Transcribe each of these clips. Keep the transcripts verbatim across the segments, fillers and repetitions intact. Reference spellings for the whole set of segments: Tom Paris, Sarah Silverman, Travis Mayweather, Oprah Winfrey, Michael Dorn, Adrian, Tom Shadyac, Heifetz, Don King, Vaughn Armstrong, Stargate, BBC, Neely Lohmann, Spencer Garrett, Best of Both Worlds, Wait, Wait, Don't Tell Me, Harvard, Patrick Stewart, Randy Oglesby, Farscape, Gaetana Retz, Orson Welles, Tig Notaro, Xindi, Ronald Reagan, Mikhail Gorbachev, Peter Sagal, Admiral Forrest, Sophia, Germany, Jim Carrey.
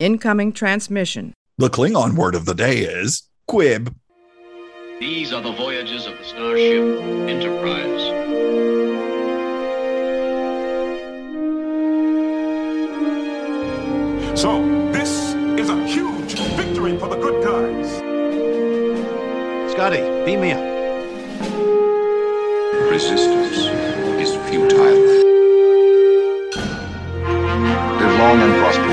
Incoming transmission. The Klingon word of the day is quib. These are the voyages of the starship Enterprise. So, this is a huge victory for the good guys. Scotty, beam me up. Resistance is futile. Live long and prosper.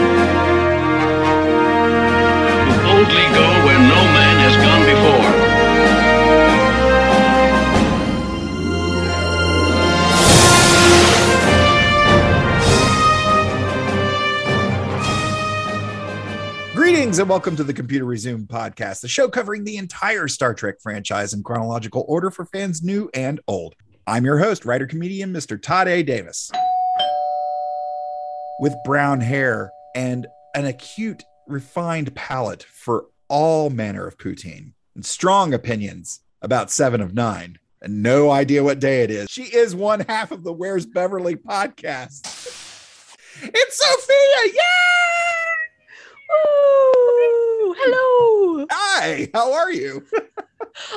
To boldly go where no man has gone before. Greetings and welcome to the Computer Resume Podcast, the show covering the entire Star Trek franchise in chronological order for fans new and old. I'm your host, writer-comedian Mister Todd A. Davis. With brown hair and an acute, refined palate for all manner of poutine, and strong opinions about Seven of Nine, and no idea what day it is, she is one half of the Where's Beverly podcast. It's Sophia! Yeah! Oh, hello. Hi, how are you?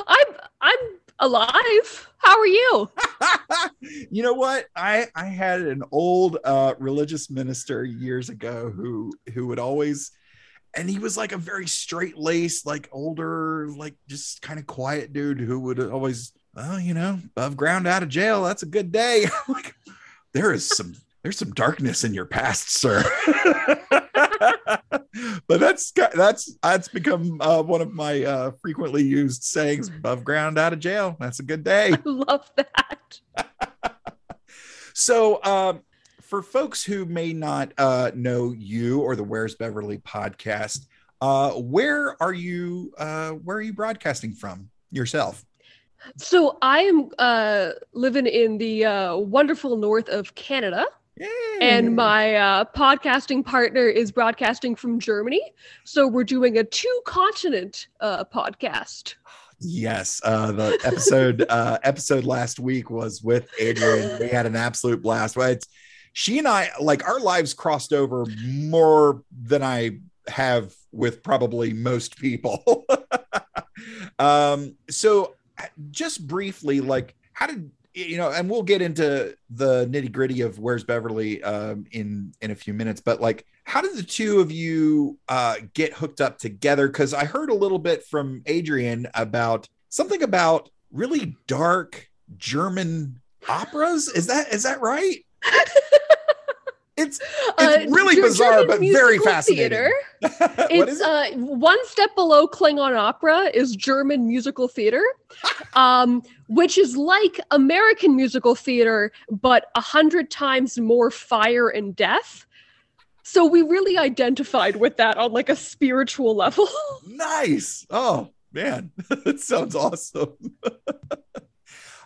I'm I'm alive. How are you? You know what? I, I had an old uh, religious minister years ago who who would always, and he was like a very straight-laced, like older, like just kind of quiet dude who would always, well, you know, above ground, out of jail. That's a good day. Like, there is some there's some darkness in your past, sir. But that's that's that's become uh, one of my uh, frequently used sayings: above ground, out of jail. That's a good day. I love that. So um, for folks who may not uh, know you or the Where's Beverly podcast, uh, where are you? Uh, where are you broadcasting from yourself? So I am uh, living in the uh, wonderful north of Canada. Yay. And my uh, podcasting partner is broadcasting from Germany. So we're doing a two-continent uh, podcast. Yes. Uh, the episode uh, episode last week was with Adrian. We had an absolute blast. It's, she and I, like, our lives crossed over more than I have with probably most people. um, so just briefly, like, how did... You know, and we'll get into the nitty gritty of Where's Beverly um, in, in a few minutes. But like, how did the two of you uh, get hooked up together? Because I heard a little bit from Adrian about something about really dark German operas. Is that is that right? It's it's uh, really bizarre, but very fascinating. Theater. It's it? uh, one step below Klingon opera is German musical theater, um, which is like American musical theater, but a hundred times more fire and death. So we really identified with that on like a spiritual level. Nice. Oh man, that sounds awesome.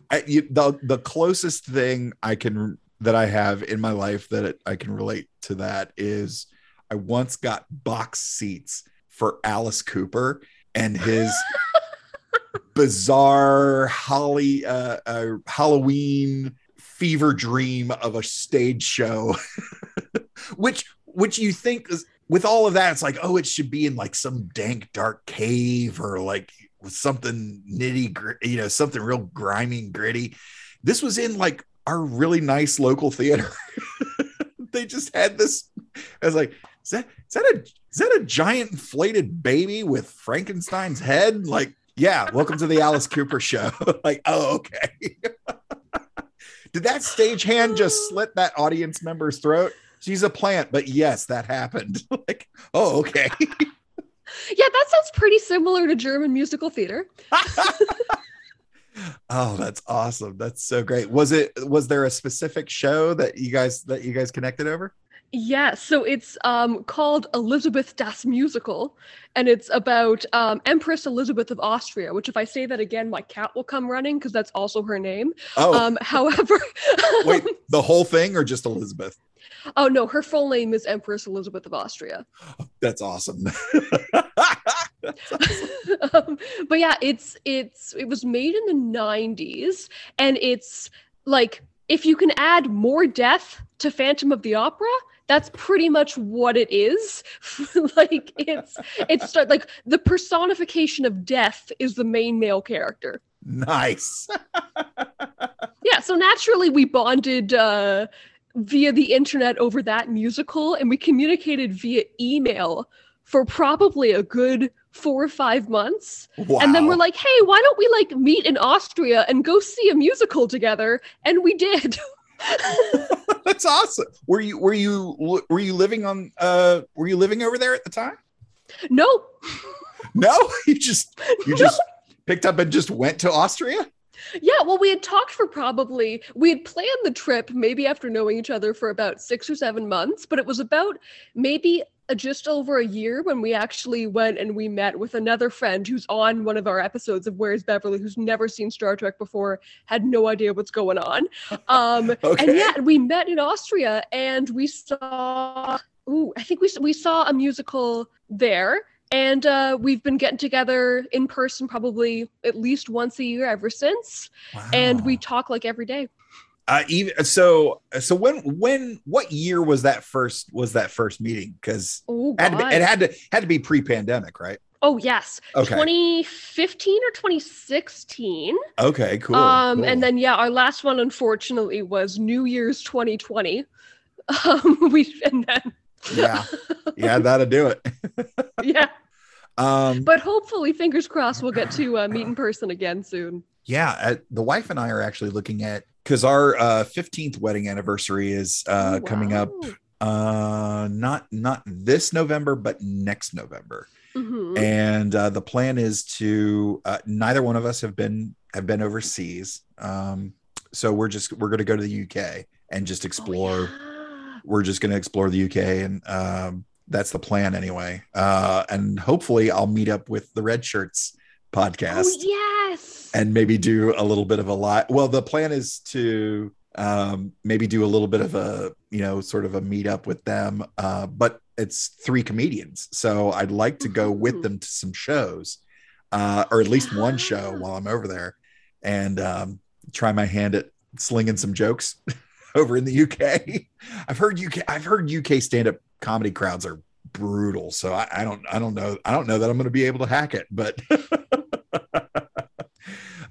I, you, the the closest thing I can. that I have in my life that it, I can relate to that is I once got box seats for Alice Cooper and his bizarre Holly, uh, uh, Halloween fever dream of a stage show, which, which you think is, with all of that, it's like, oh, it should be in like some dank, dark cave or like with something nitty, gr- you know, something real grimy and gritty. This was in like, our really nice local theater. They just had this. I was like, is that is that a is that a giant inflated baby with Frankenstein's head? Like, yeah, welcome to the Alice Cooper show. Like, oh, okay. Did that stagehand just slit that audience member's throat? She's a plant, but yes, that happened. Like, oh, okay. Yeah, that sounds pretty similar to German musical theater. Oh, that's awesome. That's so great. Was it, was there a specific show that you guys, that you guys connected over? Yeah. So it's um, called Elizabeth das Musical, and it's about um, Empress Elizabeth of Austria, which if I say that again, my cat will come running. Cause that's also her name. Oh. Um, however, wait, the whole thing or just Elizabeth? Oh no. Her full name is Empress Elizabeth of Austria. That's awesome. um, but yeah, it's it's it was made in the nineties, and it's like if you can add more death to Phantom of the Opera, that's pretty much what it is. Like it's it's start, like the personification of death is the main male character. Nice. Yeah, so naturally we bonded uh, via the internet over that musical, and we communicated via email for probably a good four or five months. Wow. And then we're like, hey, why don't we like meet in Austria and go see a musical together? And we did. That's awesome. Were you were you were you living on uh were you living over there at the time? No. No, you just you just no. picked up and just went to Austria? Yeah, well, we had talked for probably, we had planned the trip maybe after knowing each other for about six or seven months, but it was about maybe just over a year when we actually went and we met with another friend who's on one of our episodes of Where's Beverly, who's never seen Star Trek before, had no idea what's going on. Um, okay. And yeah, we met in Austria and we saw, ooh, I think we, we saw a musical there. And uh, we've been getting together in person probably at least once a year ever since. Wow. And we talk like every day. Uh, even so, so when when what year was that first was that first meeting? Because oh, it, it had to had to be pre-pandemic, right? Oh yes, okay. twenty fifteen or twenty sixteen. Okay, cool. Um, cool. And then yeah, our last one unfortunately was New Year's twenty twenty. Um, we and then. yeah yeah that'll do it. Yeah um but hopefully, fingers crossed, we'll get to uh, meet in person again soon. Yeah uh, the wife and I are actually looking at, because our uh fifteenth wedding anniversary is uh wow. coming up uh not not this November but next November. Mm-hmm. And uh the plan is to uh, neither one of us have been have been overseas, um so we're just we're going to go to the U K and just explore. oh, yeah. We're just going to explore the U K, and um, that's the plan anyway. Uh, and hopefully I'll meet up with the Red Shirts podcast. Oh, yes. And maybe do a little bit of a live. Well, the plan is to um, maybe do a little bit of a, you know, sort of a meetup with them. Uh, but it's three comedians. So I'd like to go with them to some shows, uh, or at least one show while I'm over there, and um, try my hand at slinging some jokes. Over in the U K. I've heard U K I've heard U K stand-up comedy crowds are brutal. So I, I don't I don't know. I don't know that I'm going to be able to hack it, but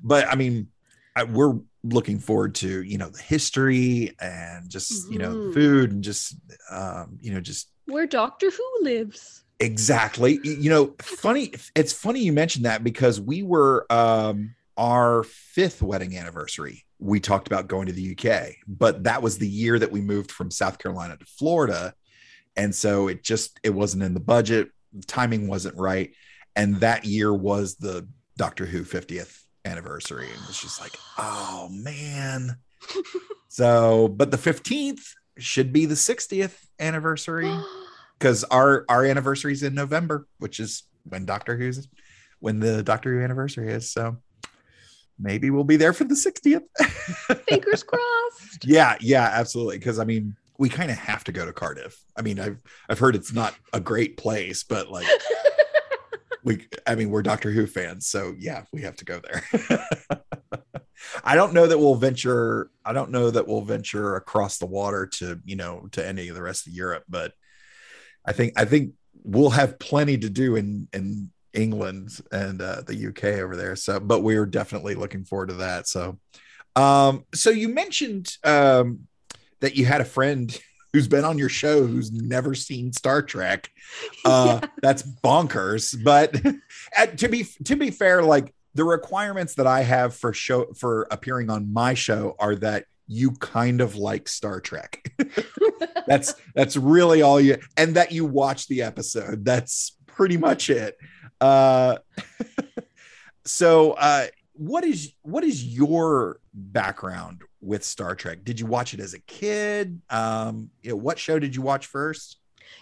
but I mean, I, we're looking forward to, you know, the history and just, you know, mm. food and just um, you know, just where Doctor Who lives. Exactly. You know, funny it's funny you mentioned that, because we were um our fifth wedding anniversary. We talked about going to the U K, but that was the year that we moved from South Carolina to Florida. And so it just, it wasn't in the budget. The timing wasn't right. And that year was the Doctor Who fiftieth anniversary. And it's just like, oh man. So, but the fifteenth should be the sixtieth anniversary, because our, our anniversary is in November, which is when Doctor Who's when the Doctor Who anniversary is. So maybe we'll be there for the sixtieth. Fingers crossed. Yeah, yeah, absolutely. Because I mean, we kind of have to go to Cardiff. I mean, I've I've heard it's not a great place, but like, we I mean, we're Doctor Who fans, so yeah, we have to go there. I don't know that we'll venture. I don't know that we'll venture across the water to you know to any of the rest of Europe, but I think I think we'll have plenty to do in in. England and uh, the U K over there. So, but we are definitely looking forward to that. So, um, so you mentioned um, that you had a friend who's been on your show who's never seen Star Trek. Uh, yeah. That's bonkers. But at, to be to be fair, like the requirements that I have for show for appearing on my show are that you kind of like Star Trek. that's that's really all you, and that you watch the episode. That's pretty much it. Uh, so, uh, what is, what is your background with Star Trek? Did you watch it as a kid? Um, you know, what show did you watch first?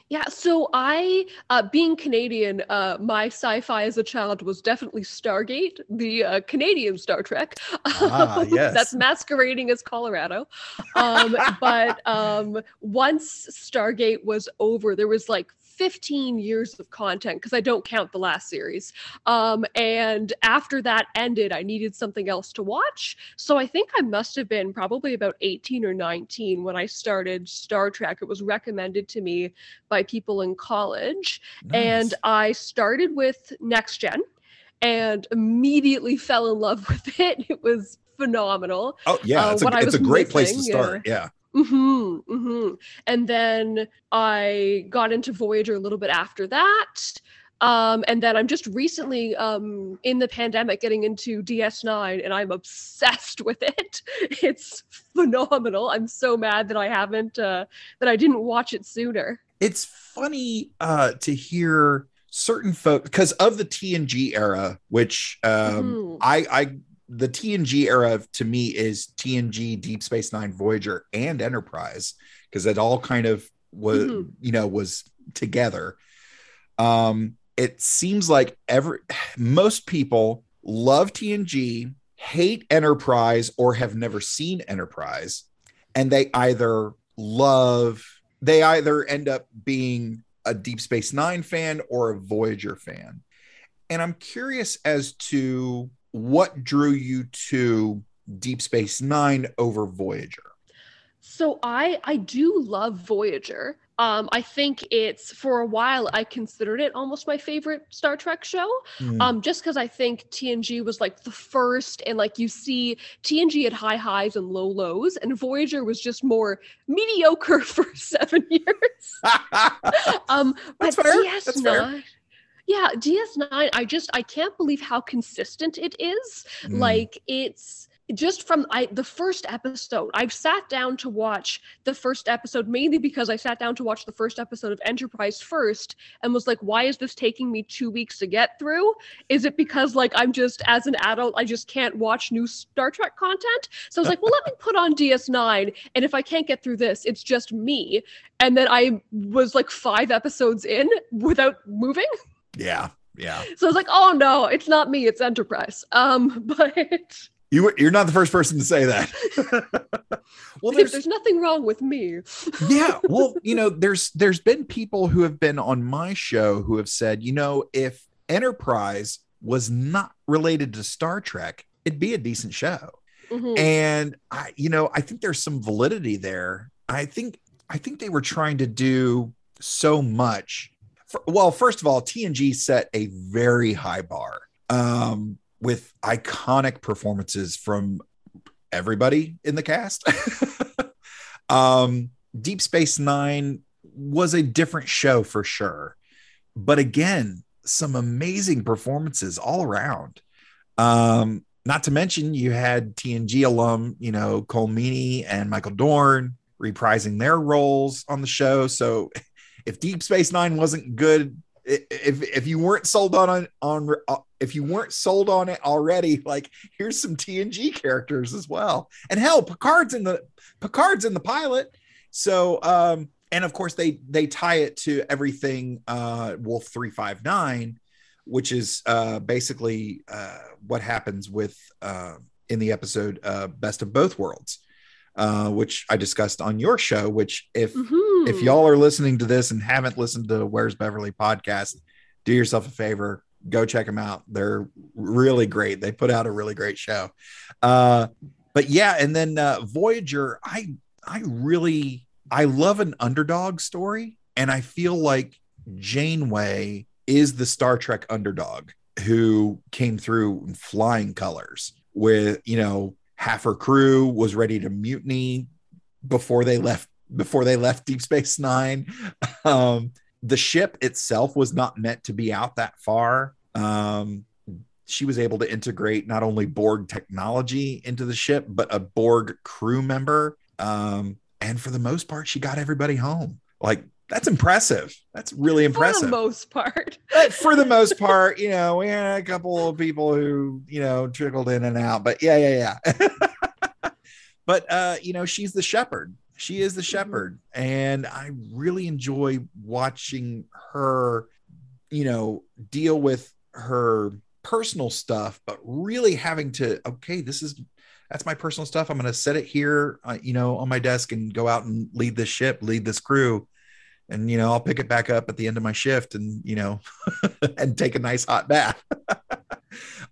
Yeah. So I, uh, being Canadian, uh, my sci-fi as a child was definitely Stargate, the uh, Canadian Star Trek. Ah, yes. That's masquerading as Colorado. Um, but um, once Stargate was over, there was like fifteen years of content, because I don't count the last series. Um, and after that ended, I needed something else to watch. So I think I must have been probably about eighteen or nineteen when I started Star Trek. It was recommended to me by people in college. Nice. And I started with Next Gen and immediately fell in love with it. It was phenomenal. Oh, yeah. It's uh, a, it's a great missing, place to start. Yeah. yeah. Mm-hmm, mm-hmm. And then I got into Voyager a little bit after that. Um, and then I'm just recently, um, in the pandemic, getting into D S nine, and I'm obsessed with it. It's phenomenal. I'm so mad that I haven't, uh, that I didn't watch it sooner. It's funny uh, to hear certain folks, because of the T N G era, which um, mm-hmm. I, I, the T N G era to me is T N G, Deep Space Nine, Voyager, and Enterprise, because it all kind of was, mm-hmm. you know, was together. Um, it seems like every most people love T N G, hate Enterprise, or have never seen Enterprise, and they either love they either end up being a Deep Space Nine fan or a Voyager fan. And I'm curious as to what drew you to Deep Space Nine over Voyager. So I I do love Voyager. Um, I think it's, for a while, I considered it almost my favorite Star Trek show, mm. um, just because I think T N G was like the first, and like you see T N G had high highs and low lows, and Voyager was just more mediocre for seven years. um, That's but fair. D S nine, That's fair. Yeah, D S nine, I just, I can't believe how consistent it is. Mm. Like, it's... Just from I, the first episode, I've sat down to watch the first episode, mainly because I sat down to watch the first episode of Enterprise first and was like, why is this taking me two weeks to get through? Is it because, like, I'm just, as an adult, I just can't watch new Star Trek content? So I was like, well, let me put on D S nine. And if I can't get through this, it's just me. And then I was like five episodes in without moving. Yeah, yeah. So I was like, oh, no, it's not me. It's Enterprise. Um, but... You, you're not the first person to say that. Well, there's, there's nothing wrong with me. Yeah. Well, you know, there's there's been people who have been on my show who have said, you know, if Enterprise was not related to Star Trek, it'd be a decent show. Mm-hmm. And, I, you know, I think there's some validity there. I think I think they were trying to do so much. For, well, first of all, T N G set a very high bar. Um with iconic performances from everybody in the cast. um, Deep Space Nine was a different show for sure. But again, some amazing performances all around. Um, not to mention you had T N G alum, you know, Cole Meany and Michael Dorn reprising their roles on the show. So if Deep Space Nine wasn't good, if if you weren't sold on on if you weren't sold on it already, like, here's some T N G characters as well. And hell, Picard's in the Picard's in the pilot. So um and of course they they tie it to everything uh Wolf three five nine, which is uh basically uh what happens with uh in the episode uh Best of Both Worlds, uh which I discussed on your show, which if mm-hmm. if y'all are listening to this and haven't listened to Where's Beverly podcast, do yourself a favor, go check them out. They're really great. They put out a really great show. Uh, but yeah. And then uh, Voyager, I, I really, I love an underdog story. And I feel like Janeway is the Star Trek underdog who came through in flying colors with, you know, half her crew was ready to mutiny before they left before they left Deep Space Nine. Um, the ship itself was not meant to be out that far. Um, she was able to integrate not only Borg technology into the ship, but a Borg crew member. Um, and for the most part, she got everybody home. Like, that's impressive. That's really impressive. For the most part. But for the most part, you know, we had a couple of people who, you know, trickled in and out, but yeah, yeah, yeah. But, uh, you know, she's the shepherd. She is the shepherd, and I really enjoy watching her, you know, deal with her personal stuff, but really having to, okay, this is, that's my personal stuff. I'm going to set it here, uh, you know, on my desk and go out and lead this ship, lead this crew. and, you know, I'll pick it back up at the end of my shift and, you know, and take a nice hot bath.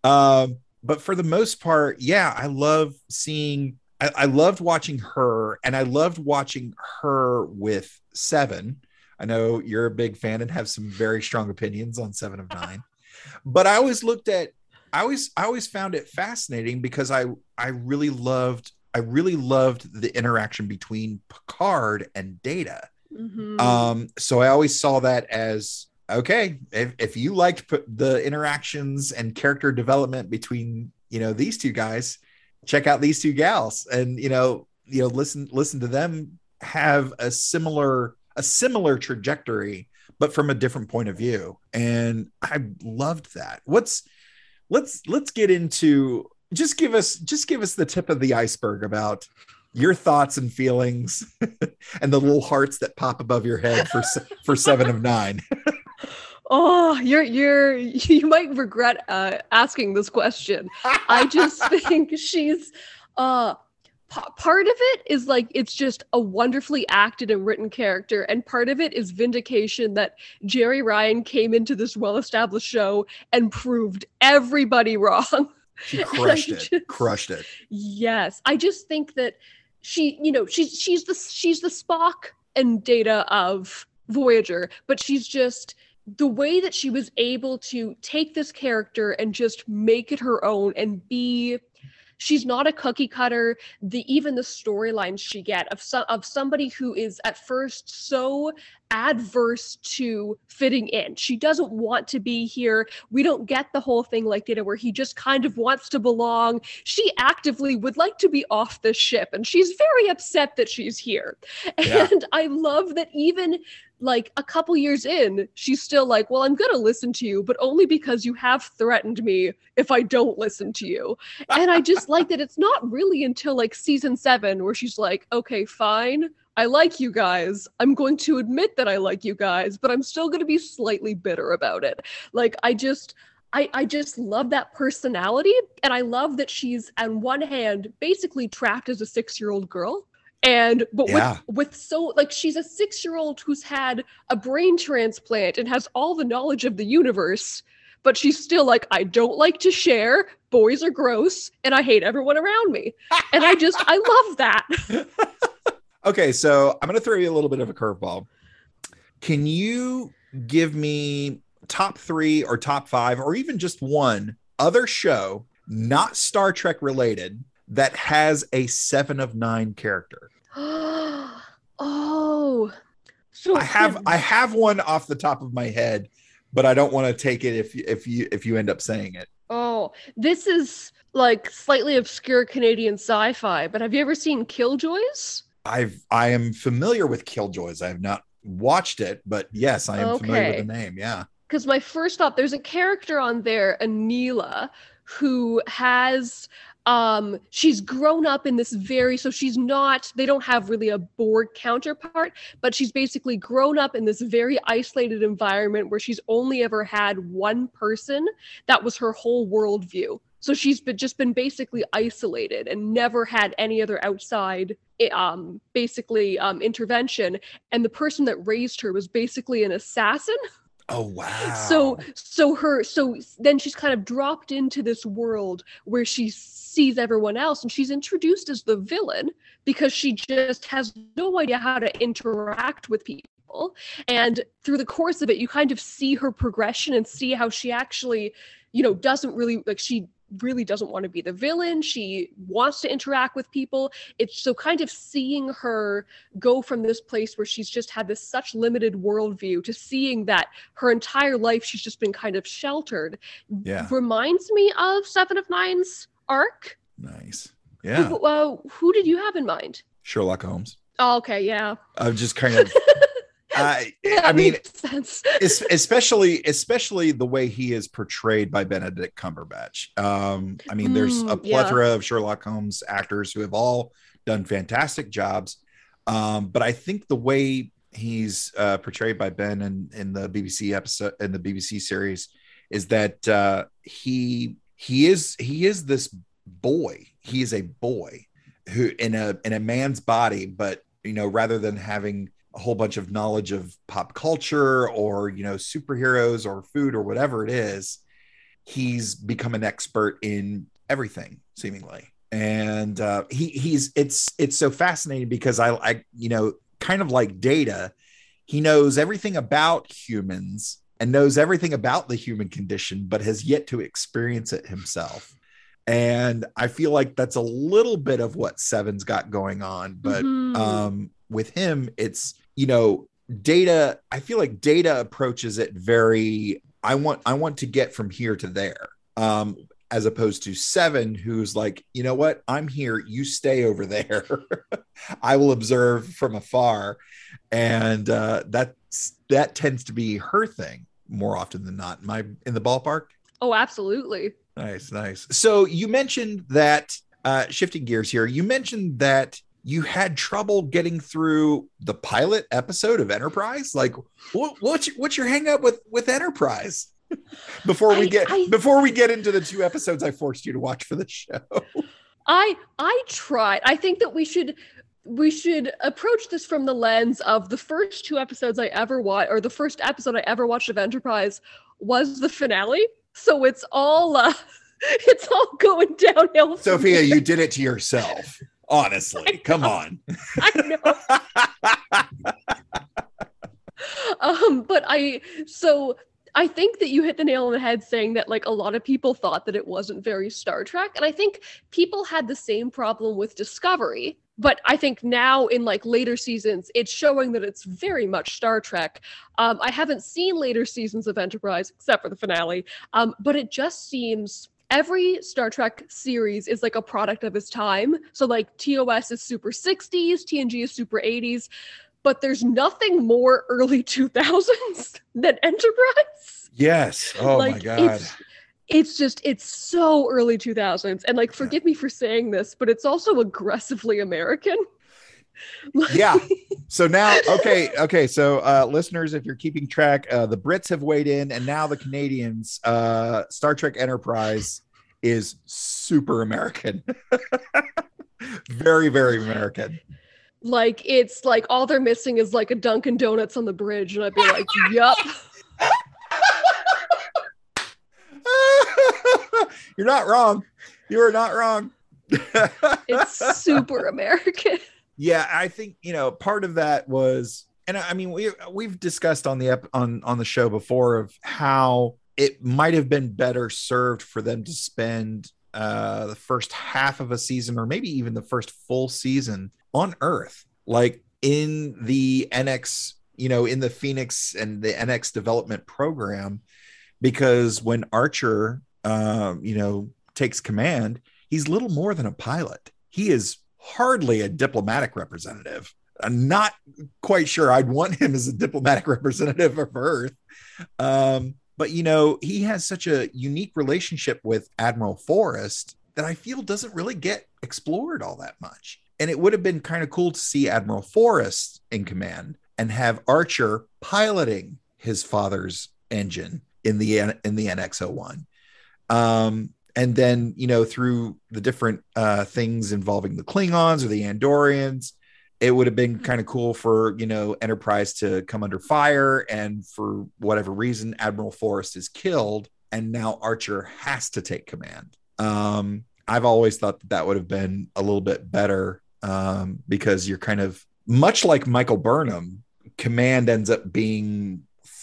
um, but for the most part, yeah, I love seeing, I, I loved watching her, and I loved watching her with Seven. I know you're a big fan and have some very strong opinions on Seven of Nine, but I always looked at, I always, I always found it fascinating because I, I really loved, I really loved the interaction between Picard and Data. Mm-hmm. Um, so I always saw that as, okay, if, if you liked the interactions and character development between, you know, these two guys, check out these two gals and, you know, you know, listen, listen to them have a similar, a similar trajectory, but from a different point of view. And I loved that. What's, let's, let's get into, just give us, just give us the tip of the iceberg about your thoughts and feelings and the little hearts that pop above your head for, for Seven of Nine. Oh, you're, you're, you might regret uh, asking this question. I just think she's, uh, p- part of it is like, it's just a wonderfully acted and written character. And part of it is vindication that Jerry Ryan came into this well-established show and proved everybody wrong. She crushed it, just, crushed it. Yes. I just think that she, you know, she's, she's the, she's the Spock and Data of Voyager, but she's just, the way that she was able to take this character and just make it her own and be, she's not a cookie cutter. The, even the storylines she get of some, of somebody who is at first so adverse to fitting in. She doesn't want to be here. We don't get the whole thing like Data where he just kind of wants to belong. She actively would like to be off the ship and she's very upset that she's here. Yeah. And I love that even like a couple years in, she's still like, well, I'm going to listen to you, but only because you have threatened me if I don't listen to you. And I just like that it's not really until like season seven where she's like, okay, fine. I like you guys. I'm going to admit that I like you guys, but I'm still going to be slightly bitter about it. Like, I just, I, I just love that personality. And I love that she's on one hand, basically trapped as a six-year-old girl. And, but yeah. with, with so like, she's a six-year-old who's had a brain transplant and has all the knowledge of the universe, but she's still like, I don't like to share. Boys are gross. And I hate everyone around me. And I just, I love that. Okay, so I'm going to throw you a little bit of a curveball. Can you give me top three or top five or even just one other show, not Star Trek related, that has a Seven of Nine character? Oh, so I have I have one off the top of my head, but I don't want to take it if if you if you end up saying it. Oh, this is like slightly obscure Canadian sci-fi, but have you ever seen Killjoys? I've I am familiar with Killjoys. I have not watched it, but yes, I am okay. familiar with the name. Yeah, because my first thought, there's a character on there, Anila, who has um she's grown up in this very so she's not they don't have really a Borg counterpart, but she's basically grown up in this very isolated environment where she's only ever had one person that was her whole worldview. So she's been, just been basically isolated and never had any other outside, um, basically um, intervention. And the person that raised her was basically an assassin. Oh, wow. So, so her, so then she's kind of dropped into this world where she sees everyone else and she's introduced as the villain because she just has no idea how to interact with people. And through the course of it, you kind of see her progression and see how she actually, you know, doesn't really like she. really doesn't want to be the villain. She wants to interact with people. It's so kind of seeing her go from this place where she's just had this such limited worldview to seeing that her entire life she's just been kind of sheltered. Yeah. Reminds me of Seven of Nine's arc. Nice. Yeah. Who, uh, who did you have in mind? Sherlock Holmes. Oh, okay. Yeah. I'm just kind of... I, I mean, sense. especially, especially the way he is portrayed by Benedict Cumberbatch. Um, I mean, mm, there's a plethora yeah. of Sherlock Holmes actors who have all done fantastic jobs. Um, but I think the way he's uh, portrayed by Ben in, in the B B C episode in the B B C series is that uh, he, he is, he is this boy. He is a boy who in a, in a man's body, but, you know, rather than having a whole bunch of knowledge of pop culture or, you know, superheroes or food or whatever it is, he's become an expert in everything seemingly. And uh, he he's it's it's so fascinating because I, I, you know, kind of like Data, he knows everything about humans and knows everything about the human condition, but has yet to experience it himself. And I feel like that's a little bit of what Seven's got going on. But mm-hmm. um, with him, it's, you know, Data. I feel like Data approaches it very, I want I want to get from here to there, um, as opposed to Seven, who's like, you know what, I'm here. You stay over there. I will observe from afar. And uh, that's, that tends to be her thing more often than not. Am I in the ballpark? Oh, absolutely. Nice, nice. So you mentioned that, uh, shifting gears here, you mentioned that you had trouble getting through the pilot episode of Enterprise. Like, what, what's your, what's your hang up with, with Enterprise? Before we I, get I, before we get into the two episodes I forced you to watch for the show. I I tried. I think that we should we should approach this from the lens of the first two episodes I ever watched, or the first episode I ever watched of Enterprise was the finale. So it's all uh, it's all going downhill. Sophia, you did it to yourself. Honestly, come on. I know. um, but I so I think that you hit the nail on the head saying that, like, a lot of people thought that it wasn't very Star Trek, and I think people had the same problem with Discovery. But I think now in, like, later seasons, it's showing that it's very much Star Trek. Um, I haven't seen later seasons of Enterprise, except for the finale, um, but it just seems every Star Trek series is, like, a product of its time. So, like, T O S is super sixties, T N G is super eighties, but there's nothing more early two thousands than Enterprise. Yes. Oh, like, my God. It's, It's just, it's so early two thousands. And, like, forgive me for saying this, but it's also aggressively American. Yeah. So now, okay. Okay. So uh, listeners, if you're keeping track, uh, the Brits have weighed in and now the Canadians, uh, Star Trek Enterprise is super American. Very, very American. Like, it's like all they're missing is, like, a Dunkin' Donuts on the bridge. And I'd be like, yup. You're not wrong. You are not wrong. It's super American. Yeah, I think, you know, part of that was, and I mean, we we've discussed on the ep, on on the show before of how it might have been better served for them to spend uh, the first half of a season, or maybe even the first full season, on Earth, like in the N X, you know, in the Phoenix and the N X development program, because when Archer Um, you know, takes command, he's little more than a pilot. He is hardly a diplomatic representative. I'm not quite sure I'd want him as a diplomatic representative of Earth. Um, but, you know, he has such a unique relationship with Admiral Forrest that I feel doesn't really get explored all that much. And it would have been kind of cool to see Admiral Forrest in command and have Archer piloting his father's engine in the, in the N X oh one. Um, and then, you know, through the different uh, things involving the Klingons or the Andorians, it would have been kind of cool for, you know, Enterprise to come under fire. And for whatever reason, Admiral Forrest is killed. And now Archer has to take command. Um, I've always thought that that would have been a little bit better um, because you're kind of, much like Michael Burnham, command ends up being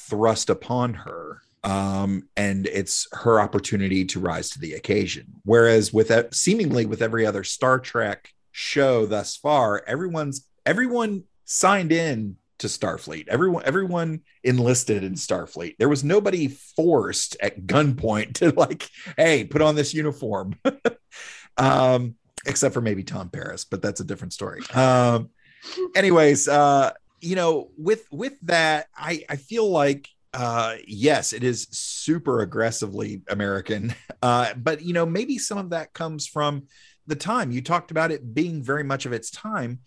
thrust upon her. Um, and it's her opportunity to rise to the occasion. Whereas with uh, seemingly with every other Star Trek show thus far, everyone's everyone signed in to Starfleet. Everyone, everyone enlisted in Starfleet. There was nobody forced at gunpoint to, like, hey, put on this uniform, um, except for maybe Tom Paris, but that's a different story. Um, anyways, uh, you know, with, with that, I, I feel like, Uh, yes, it is super aggressively American. Uh, but, you know, maybe some of that comes from the time. You talked about it being very much of its time.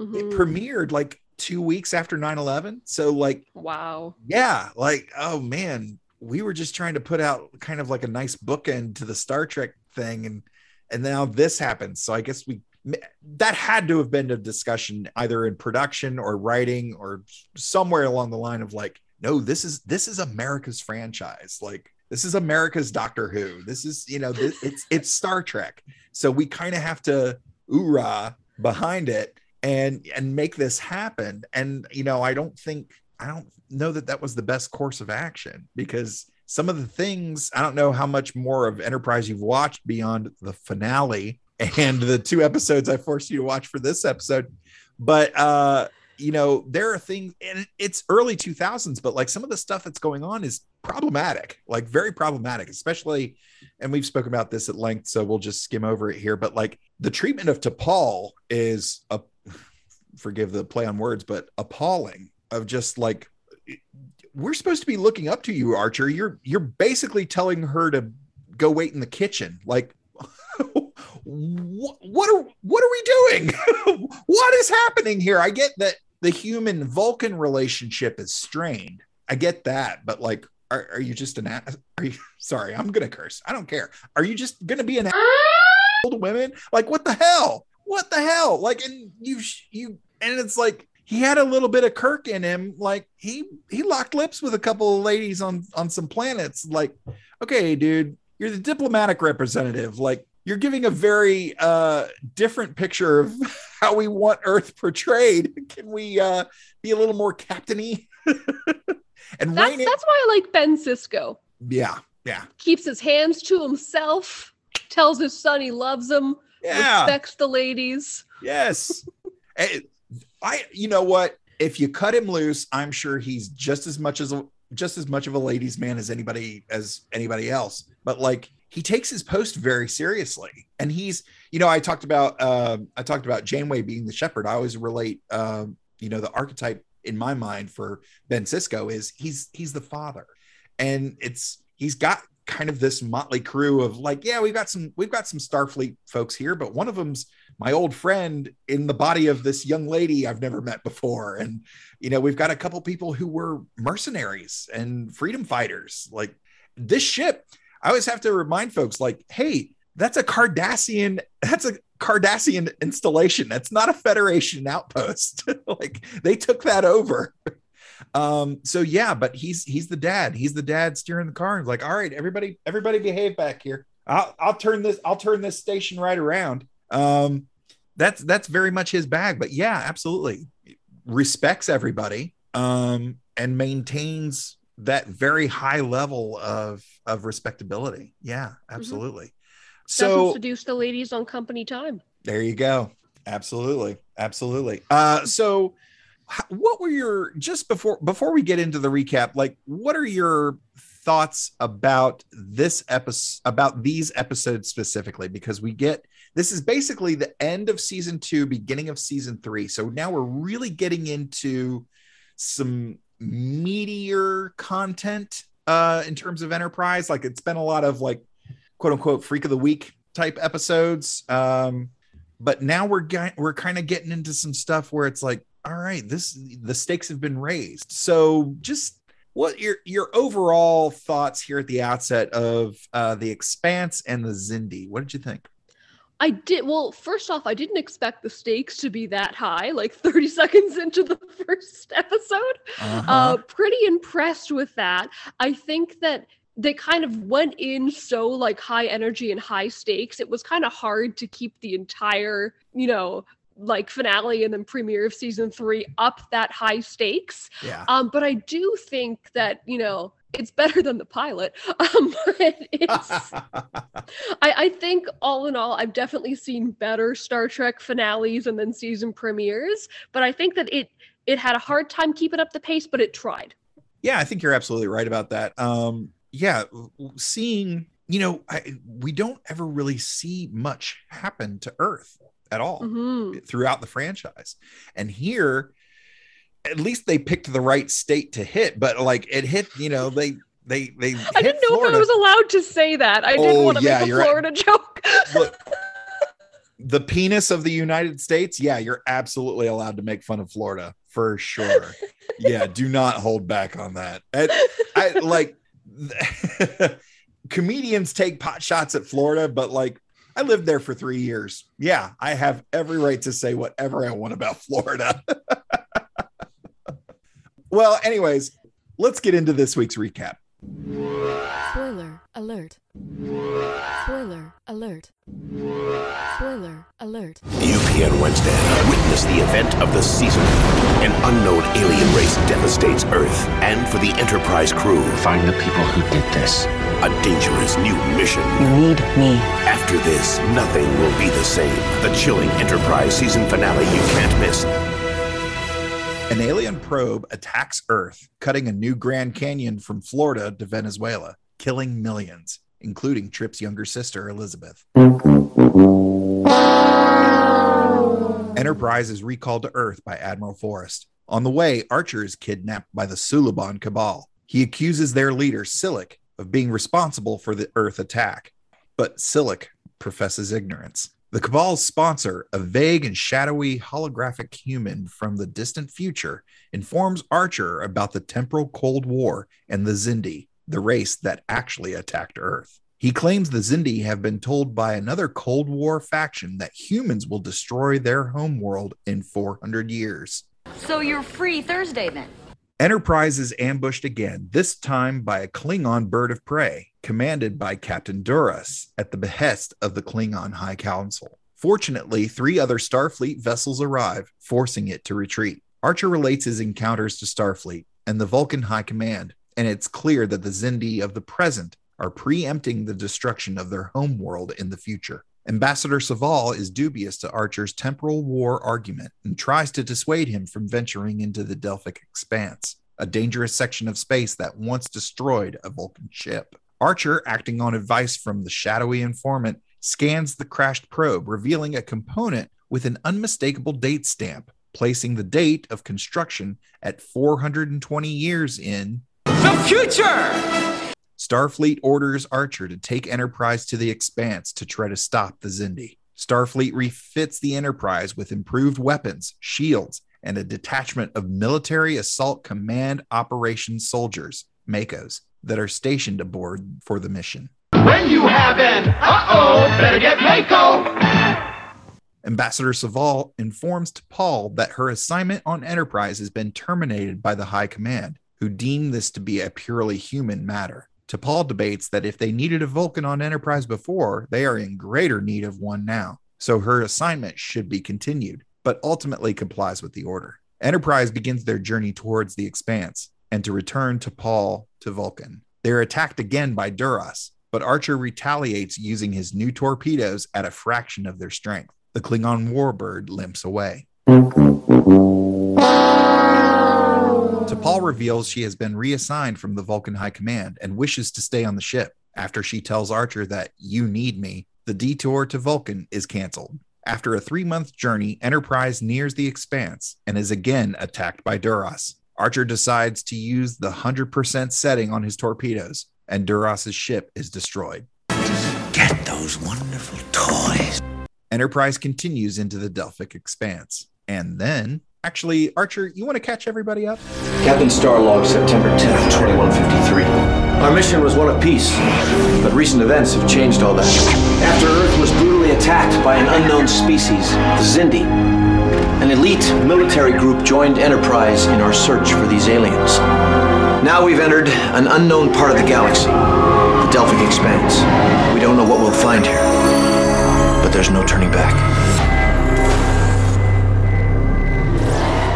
Mm-hmm. It premiered like two weeks after nine eleven. So, like, wow. Yeah. Like, oh man, we were just trying to put out kind of like a nice bookend to the Star Trek thing. And, and now this happens. So I guess we that had to have been a discussion either in production or writing or somewhere along the line of like, no, this is, this is America's franchise. Like, this is America's Doctor Who. This is, you know, this, it's, it's Star Trek. So we kind of have to oorah behind it and, and make this happen. And, you know, I don't think, I don't know that that was the best course of action, because some of the things, I don't know how much more of Enterprise you've watched beyond the finale and the two episodes I forced you to watch for this episode. But, uh, you know, there are things, and it's early two thousands, but like some of the stuff that's going on is problematic, like very problematic, especially, and we've spoken about this at length, so we'll just skim over it here. But like the treatment of T'Pol is, a, forgive the play on words, but appalling, of just like, we're supposed to be looking up to you, Archer. You're you're basically telling her to go wait in the kitchen. Like, what, what are what are we doing? What is happening here? I get that the human Vulcan relationship is strained. I get that, but like, are, are you just an? A- are you sorry? I'm gonna curse. I don't care. Are you just gonna be an a- to women? Like, what the hell? What the hell? Like, and you you and it's like. He had a little bit of Kirk in him. Like he, he locked lips with a couple of ladies on, on some planets. Like, okay, dude, you're the diplomatic representative. Like you're giving a very uh, different picture of how we want Earth portrayed. Can we uh, be a little more captainy? And that's, in- that's why I like Ben Sisko. Yeah. Yeah. Keeps his hands to himself. Tells his son he loves him. Yeah. Respects the ladies. Yes. Hey, I, you know what? If you cut him loose, I'm sure he's just as much as a, just as much of a ladies' man as anybody as anybody else. But like, he takes his post very seriously, and he's, you know, I talked about, uh, I talked about Janeway being the shepherd. I always relate, um, you know, the archetype in my mind for Ben Sisko is he's he's the father, and it's he's got kind of this motley crew of like, yeah, we've got some we've got some Starfleet folks here, but one of them's my old friend in the body of this young lady I've never met before. And, you know, we've got a couple people who were mercenaries and freedom fighters. Like this ship, I always have to remind folks like, hey, that's a Cardassian, that's a Cardassian installation. That's not a Federation outpost. Like they took that over. Um, so yeah, but he's, he's the dad, he's the dad steering the car. And like, all right, everybody, everybody behave back here. I'll, I'll turn this, I'll turn this station right around. Um, that's, that's very much his bag, but yeah, absolutely respects everybody, um, and maintains that very high level of, of respectability. Yeah, absolutely. Mm-hmm. So seduce the ladies on company time. There you go. Absolutely. Absolutely. Uh, so what were your, just before, before we get into the recap, like, what are your thoughts about this episode, about these episodes specifically? Because we get, this is basically the end of season two, beginning of season three. So now we're really getting into some meatier content uh, in terms of Enterprise. Like it's been a lot of like, quote unquote, freak of the week type episodes. Um, but now we're ge- we're kind of getting into some stuff where it's like, all right, this, the stakes have been raised. So just what your, your overall thoughts here at the outset of uh, the Expanse and the Xindi. What did you think? I did. Well, first off, I didn't expect the stakes to be that high, like thirty seconds into the first episode. Uh-huh. Uh, pretty impressed with that. I think that they kind of went in so like high energy and high stakes. It was kind of hard to keep the entire, you know, like finale and then premiere of season three up that high stakes. Yeah. Um, but I do think that, you know, it's better than the pilot. Um, it's, I, I think all in all, I've definitely seen better Star Trek finales and then season premieres, but I think that it, it had a hard time keeping up the pace, but it tried. Yeah. I think you're absolutely right about that. Um, yeah. Seeing, you know, I, we don't ever really see much happen to Earth at all mm-hmm. throughout the franchise. And here, at least they picked the right state to hit, but like it hit, you know, they, they, they, I didn't know Florida. If I was allowed to say that. I oh, didn't want to yeah, make a Florida right. joke. Look, the penis of the United States. Yeah. You're absolutely allowed to make fun of Florida for sure. Yeah. Do not hold back on that. I, I like comedians take pot shots at Florida, but like, I lived there for three years. Yeah, I have every right to say whatever I want about Florida. Well, anyways, let's get into this week's recap. Spoiler alert. Spoiler alert. Spoiler alert. U P N Wednesday witnessed the event of the season. An unknown alien race devastates Earth. And for the Enterprise crew, find the people who did this. A dangerous new mission. You need me. After this, nothing will be the same. The chilling Enterprise season finale you can't miss. An alien probe attacks Earth, cutting a new Grand Canyon from Florida to Venezuela, killing millions, including Trip's younger sister, Elizabeth. Enterprise is recalled to Earth by Admiral Forrest. On the way, Archer is kidnapped by the Suliban cabal. He accuses their leader, Silik, of being responsible for the Earth attack, but Silik professes ignorance. The cabal's sponsor, a vague and shadowy holographic human from the distant future, informs Archer about the Temporal Cold War and the Xindi, the race that actually attacked Earth. He claims the Xindi have been told by another Cold War faction that humans will destroy their homeworld in four hundred years. So you're free Thursday, then? Enterprise is ambushed again, this time by a Klingon bird of prey, commanded by Captain Duras at the behest of the Klingon High Council. Fortunately, three other Starfleet vessels arrive, forcing it to retreat. Archer relates his encounters to Starfleet and the Vulcan High Command, and it's clear that the Xindi of the present are preempting the destruction of their homeworld in the future. Ambassador Soval is dubious to Archer's temporal war argument and tries to dissuade him from venturing into the Delphic Expanse, a dangerous section of space that once destroyed a Vulcan ship. Archer, acting on advice from the shadowy informant, scans the crashed probe, revealing a component with an unmistakable date stamp, placing the date of construction at four hundred twenty years in the future. Starfleet orders Archer to take Enterprise to the Expanse to try to stop the Xindi. Starfleet refits the Enterprise with improved weapons, shields, and a detachment of Military Assault Command Operations soldiers, Makos, that are stationed aboard for the mission. When you have an uh-oh, better get Mako! Ambassador Soval informs T'Pol that her assignment on Enterprise has been terminated by the High Command, who deem this to be a purely human matter. T'Pol debates that if they needed a Vulcan on Enterprise before, they are in greater need of one now, so her assignment should be continued, but ultimately complies with the order. Enterprise begins their journey towards the Expanse, and to return T'Pol to Vulcan. They're attacked again by Duras, but Archer retaliates using his new torpedoes at a fraction of their strength. The Klingon warbird limps away. T'Pol reveals she has been reassigned from the Vulcan High Command and wishes to stay on the ship. After she tells Archer that you need me, the detour to Vulcan is canceled. After a three-month journey, Enterprise nears the Expanse and is again attacked by Duras. Archer decides to use the one hundred percent setting on his torpedoes, and Duras' ship is destroyed. Get those wonderful toys. Enterprise continues into the Delphic Expanse. And then, actually, Archer, you want to catch everybody up? Captain Starlog, September tenth, twenty-one fifty-three. Our mission was one of peace, but recent events have changed all that. After Earth was brutally attacked by an unknown species, the Xindi, an elite military group joined Enterprise in our search for these aliens. Now we've entered an unknown part of the galaxy, the Delphic Expanse. We don't know what we'll find here, but there's no turning back.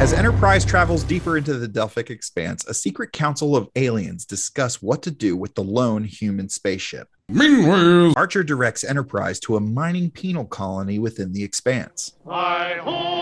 As Enterprise travels deeper into the Delphic Expanse, a secret council of aliens discuss what to do with the lone human spaceship. Meanwhile, Archer directs Enterprise to a mining penal colony within the Expanse. I hope.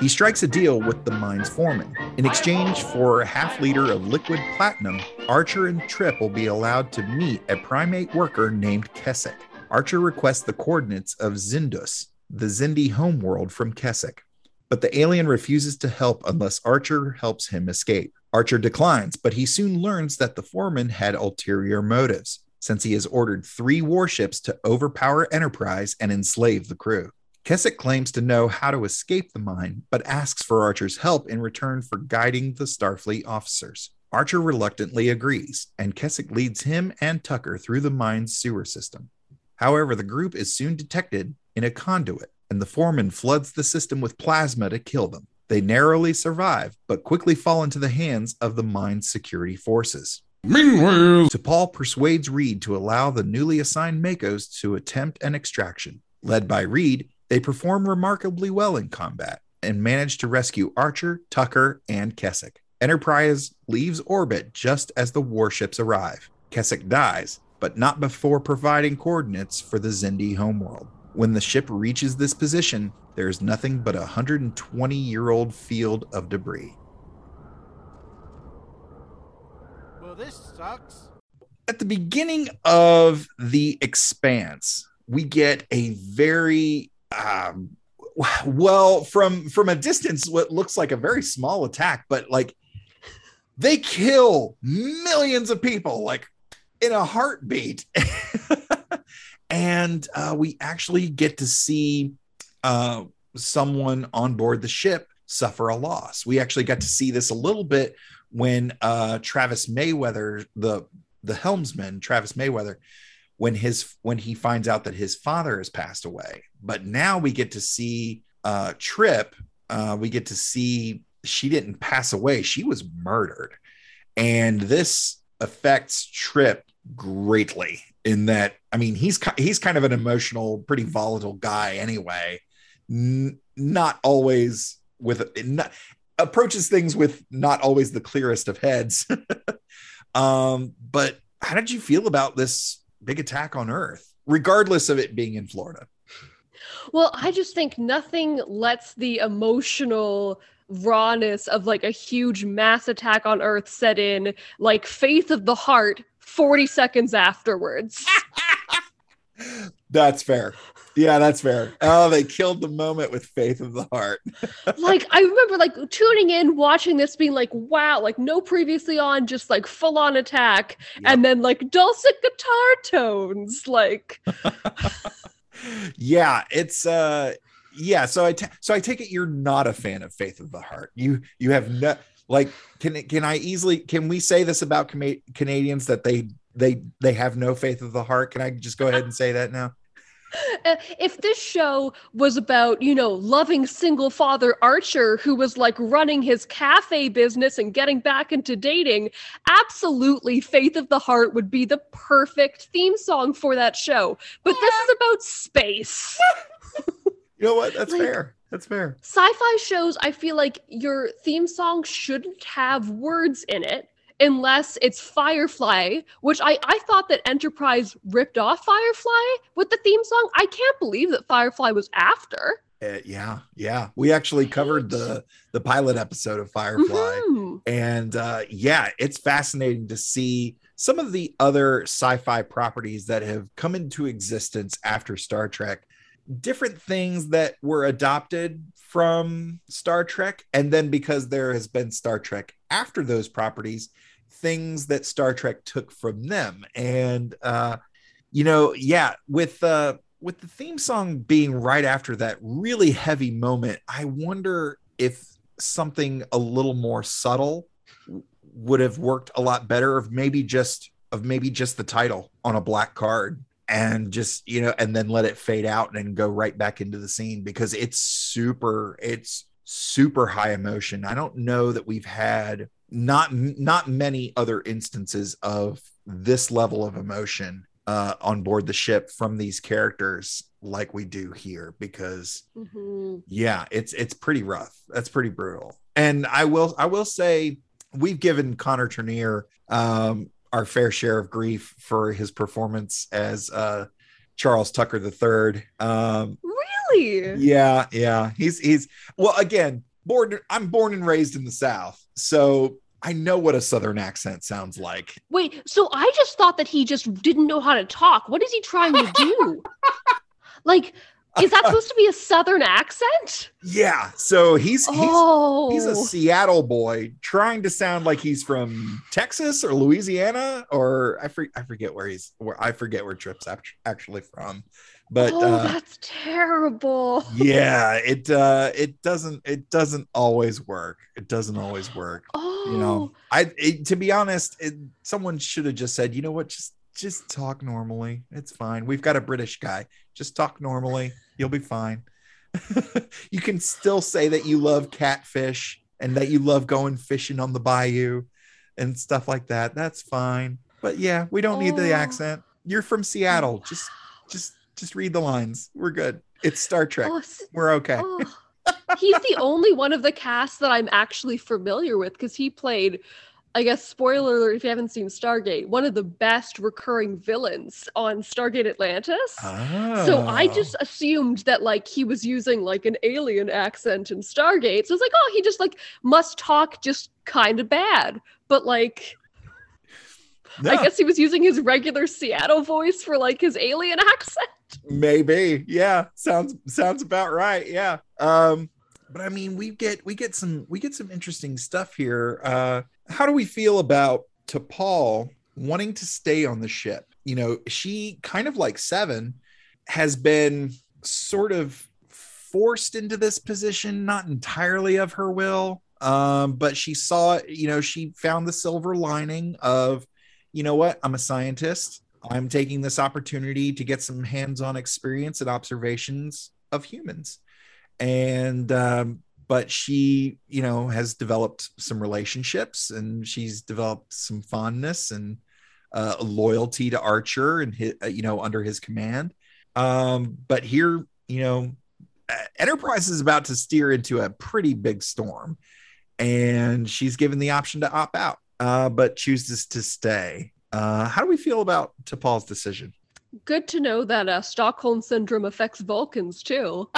He strikes a deal with the mine's foreman. In exchange for a half liter of liquid platinum, Archer and Trip will be allowed to meet a primate worker named Keswick. Archer requests the coordinates of Xindus, the Xindi homeworld from Keswick, but the alien refuses to help unless Archer helps him escape. Archer declines, but he soon learns that the foreman had ulterior motives. since he has ordered three warships to overpower Enterprise and enslave the crew. Keswick claims to know how to escape the mine, but asks for Archer's help in return for guiding the Starfleet officers. Archer reluctantly agrees, and Keswick leads him and Tucker through the mine's sewer system. However, the group is soon detected in a conduit, and the foreman floods the system with plasma to kill them. They narrowly survive, but quickly fall into the hands of the mine's security forces. Meanwhile, T'Pol persuades Reed to allow the newly assigned Makos to attempt an extraction. Led by Reed, they perform remarkably well in combat and manage to rescue Archer, Tucker, and Keswick. Enterprise leaves orbit just as the warships arrive. Keswick dies, but not before providing coordinates for the Xindi homeworld. When the ship reaches this position, there is nothing but a one hundred twenty-year-old field of debris. Well, this sucks. At the beginning of The Expanse, we get a very, um, well, from, from a distance, what looks like a very small attack, but like they kill millions of people, like in a heartbeat. And uh, we actually get to see uh, someone on board the ship suffer a loss. We actually got to see this a little bit when uh, Travis Mayweather, the the helmsman, Travis Mayweather, when his when he finds out that his father has passed away. But now we get to see uh, Trip. Uh, we get to see she didn't pass away. She was murdered. And this affects Trip greatly in that, I mean, he's he's kind of an emotional, pretty volatile guy anyway. N- not always with not, approaches things with not always the clearest of heads. um, but how did you feel about this big attack on Earth, regardless of it being in Florida? Well, I just think nothing lets the emotional rawness of like a huge mass attack on Earth set in like Faith of the Heart forty seconds afterwards. That's fair. Yeah, that's fair. Oh, they killed the moment with Faith of the Heart. Like, I remember like tuning in, watching this, being like, wow, like no previously on, just like full on attack. Yep. And then like dulcet guitar tones. Like, yeah, it's, uh, yeah. So I, t- so I take it you're not a fan of Faith of the Heart. You, you have no, like, can can I easily, can we say this about com- Canadians that they, they, they have no faith of the heart? Can I just go ahead and say that now? Uh, if this show was about, you know, loving single father Archer who was like running his cafe business and getting back into dating, absolutely Faith of the Heart would be the perfect theme song for that show. But yeah, this is about space. You know what? That's like, fair. That's fair. Sci-fi shows, I feel like your theme song shouldn't have words in it unless it's Firefly, which I, I thought that Enterprise ripped off Firefly with the theme song. I can't believe that Firefly was after. Uh, yeah, yeah. We actually covered the, the pilot episode of Firefly. Mm-hmm. And uh, yeah, it's fascinating to see some of the other sci-fi properties that have come into existence after Star Trek. Different things that were adopted from Star Trek, and then because there has been Star Trek after those properties, things that Star Trek took from them. And uh you know, yeah, with uh with the theme song being right after that really heavy moment, I wonder if something a little more subtle would have worked a lot better, of maybe just of maybe just the title on a black card. And just, you know, and then let it fade out and go right back into the scene, because it's super, it's super high emotion. I don't know that we've had not not many other instances of this level of emotion uh, on board the ship from these characters like we do here, because mm-hmm. yeah, it's it's pretty rough. That's pretty brutal. And I will I will say we've given Connor Trenier um, our fair share of grief for his performance as uh, Charles Tucker the third. Um, really? Yeah, yeah. He's he's well. Again, born. I'm born and raised in the South, so I know what a Southern accent sounds like. Wait, so I just thought that he just didn't know how to talk. What is he trying to do? Like, Is that supposed to be a Southern accent? Yeah. So he's he's, oh. he's a Seattle boy trying to sound like he's from Texas or Louisiana, or I, for, I forget where he's where I forget where Trip's actually from. But oh, uh, that's terrible. Yeah, it uh, it doesn't it doesn't always work. It doesn't always work. Oh, you know, I it, to be honest, it, someone should have just said, you know what, just. Just talk normally. It's fine. We've got a British guy. Just talk normally. You'll be fine. You can still say that you love catfish and that you love going fishing on the bayou and stuff like that. That's fine. But yeah, we don't oh. need the accent. You're from Seattle. Just, just, just read the lines. We're good. It's Star Trek. Oh, We're okay. Oh. He's the only one of the cast that I'm actually familiar with because he played... I guess, spoiler alert, if you haven't seen Stargate, one of the best recurring villains on Stargate Atlantis. Oh. So I just assumed that, like, he was using, like, an alien accent in Stargate. So it's like, oh, he just, like, must talk just kind of bad. But, like, no. I guess he was using his regular Seattle voice for, like, his alien accent. Maybe. Yeah. Sounds sounds about right. Yeah. Um, but, I mean, we get we get some we get some interesting stuff here. Uh How do we feel about T'Pol wanting to stay on the ship? You know, she kind of like Seven has been sort of forced into this position, not entirely of her will. Um, but she saw, you know, she found the silver lining of, you know what, I'm a scientist. I'm taking this opportunity to get some hands-on experience and observations of humans. And, um, But she, you know, has developed some relationships and she's developed some fondness and uh, loyalty to Archer and, his, you know, under his command. Um, but here, you know, Enterprise is about to steer into a pretty big storm and she's given the option to opt out, uh, but chooses to stay. Uh, how do we feel about T'Pol's decision? Good to know that uh, Stockholm Syndrome affects Vulcans, too.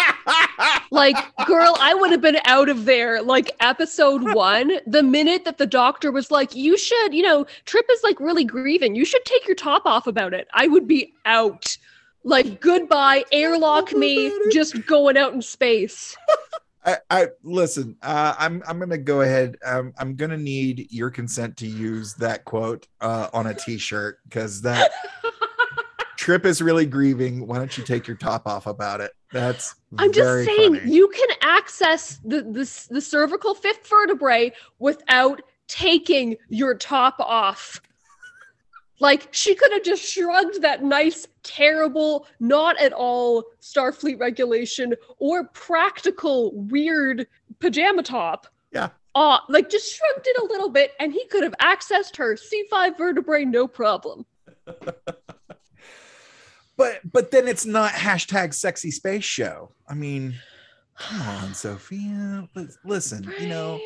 Like, girl, I would have been out of there, like, episode one. The minute that the doctor was like, you should, you know, Trip is, like, really grieving. You should take your top off about it. I would be out. Like, goodbye, airlock me, just going out in space. I, I listen, uh, I'm I'm going to go ahead. Um, I'm going to need your consent to use that quote uh, on a T-shirt, because that... Trip is really grieving. Why don't you take your top off about it? That's I'm very just saying funny. You can access the, the the cervical fifth vertebrae without taking your top off. Like, she could have just shrugged that nice, terrible, not at all Starfleet regulation or practical weird pajama top. Yeah. Uh, like, just shrugged it a little bit and he could have accessed her C five vertebrae, no problem. But but then it's not hashtag sexy space show. I mean, come on, Sophia. Listen, you know,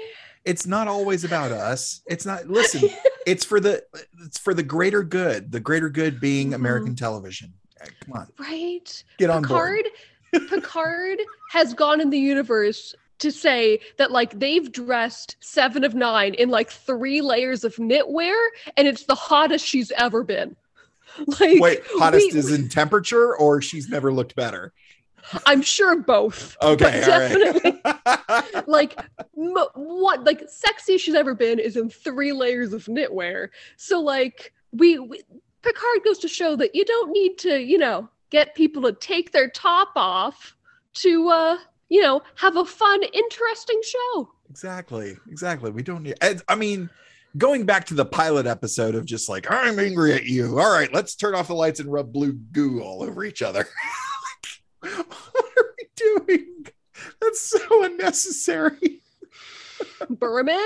it's not always about us. It's not. Listen, it's for the it's for the greater good. The greater good being American mm-hmm. television. Come on, right? Get on Picard, board. Picard has gone in the universe to say that, like, they've dressed Seven of Nine in like three layers of knitwear, and it's the hottest she's ever been. Like, wait, hottest we, is in temperature, or she's never looked better? I'm sure both. Okay, all definitely, right. Like, m- what, like, sexiest she's ever been is in three layers of knitwear. So, like, we, we Picard goes to show that you don't need to, you know, get people to take their top off to, uh, you know, have a fun, interesting show. Exactly, exactly. We don't need. I, I mean. Going back to the pilot episode of just like, I'm angry at you. All right, let's turn off the lights and rub blue goo all over each other. Like, what are we doing? That's so unnecessary. Berman.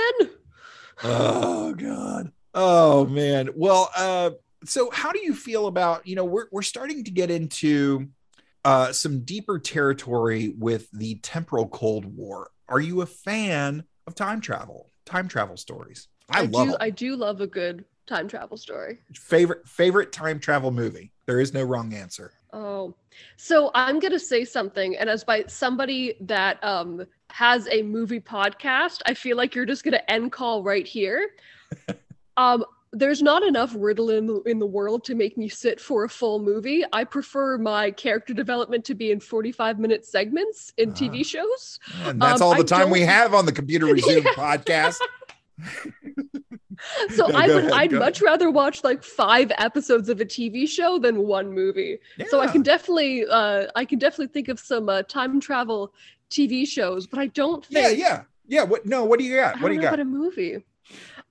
Oh, God. Oh, man. Well, uh, so how do you feel about, you know, we're we're starting to get into uh, some deeper territory with the temporal Cold War. Are you a fan of time travel, time travel stories? I, I love. Do, I do love a good time travel story. Favorite favorite time travel movie. There is no wrong answer. Oh, so I'm gonna say something, and as by somebody that um has a movie podcast, I feel like you're just gonna end call right here. um, there's not enough riddle in the, in the world to make me sit for a full movie. I prefer my character development to be in forty-five minute segments in uh-huh. T V shows. And that's um, all the I time don't... we have on the Computer Resume podcast. So no, I would, ahead, I'd much ahead. rather watch like five episodes of a T V show than one movie. Yeah. So I can definitely, uh, I can definitely think of some uh, time travel T V shows, but I don't think. Yeah, yeah, yeah. What? No, what do you got? I what do you got? About a movie.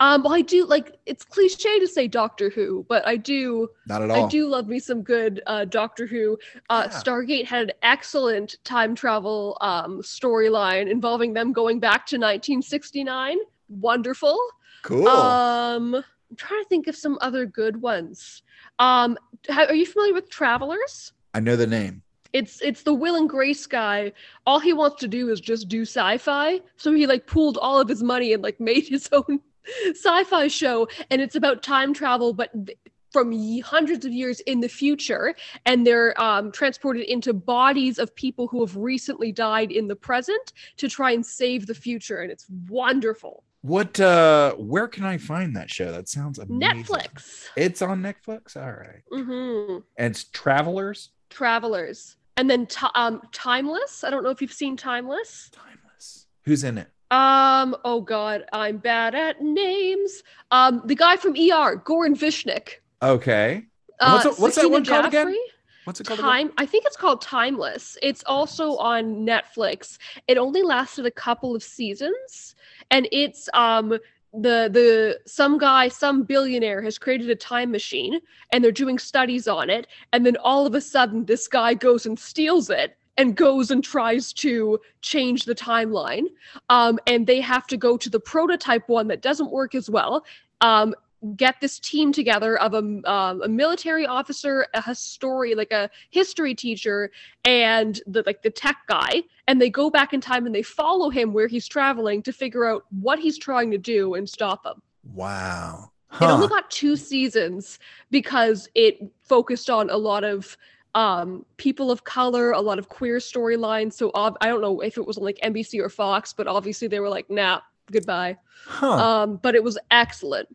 Um, well, I do like. It's cliche to say Doctor Who, but I do. Not at all. I do love me some good uh, Doctor Who. Uh, yeah. Stargate had an excellent time travel um, storyline involving them going back to nineteen sixty-nine. Wonderful. Cool. Um, I'm trying to think of some other good ones. Um, how, are you familiar with Travelers? I know the name. It's it's the Will and Grace guy. All he wants to do is just do sci-fi. So he like pooled all of his money and like made his own sci-fi show. And it's about time travel, but th- from hundreds of years in the future. And they're um, transported into bodies of people who have recently died in the present to try and save the future. And it's wonderful. What, uh, where can I find that show? That sounds amazing. Netflix. It's on Netflix? All right. Mm-hmm. And it's Travelers? Travelers. And then t- um, Timeless. I don't know if you've seen Timeless. Timeless. Who's in it? Um. Oh, God. I'm bad at names. Um. The guy from E R, Goran Vishnik. Okay. Uh, what's a, what's that one Jaffrey? called again? What's it called? Time. Again? I think it's called Timeless. It's also on Netflix. It only lasted a couple of seasons. And it's um the the some guy, some billionaire has created a time machine and they're doing studies on it. And then all of a sudden this guy goes and steals it and goes and tries to change the timeline. Um, and they have to go to the prototype one that doesn't work as well. Um, get this team together of a, um, a military officer, a historian, like a history teacher, and the, like the tech guy. And they go back in time and they follow him where he's traveling to figure out what he's trying to do and stop him. Wow. Huh. It only got two seasons because it focused on a lot of um, people of color, a lot of queer storylines. So ob- I don't know if it was on like N B C or Fox, but obviously they were like, nah, goodbye. Huh. Um, but it was excellent.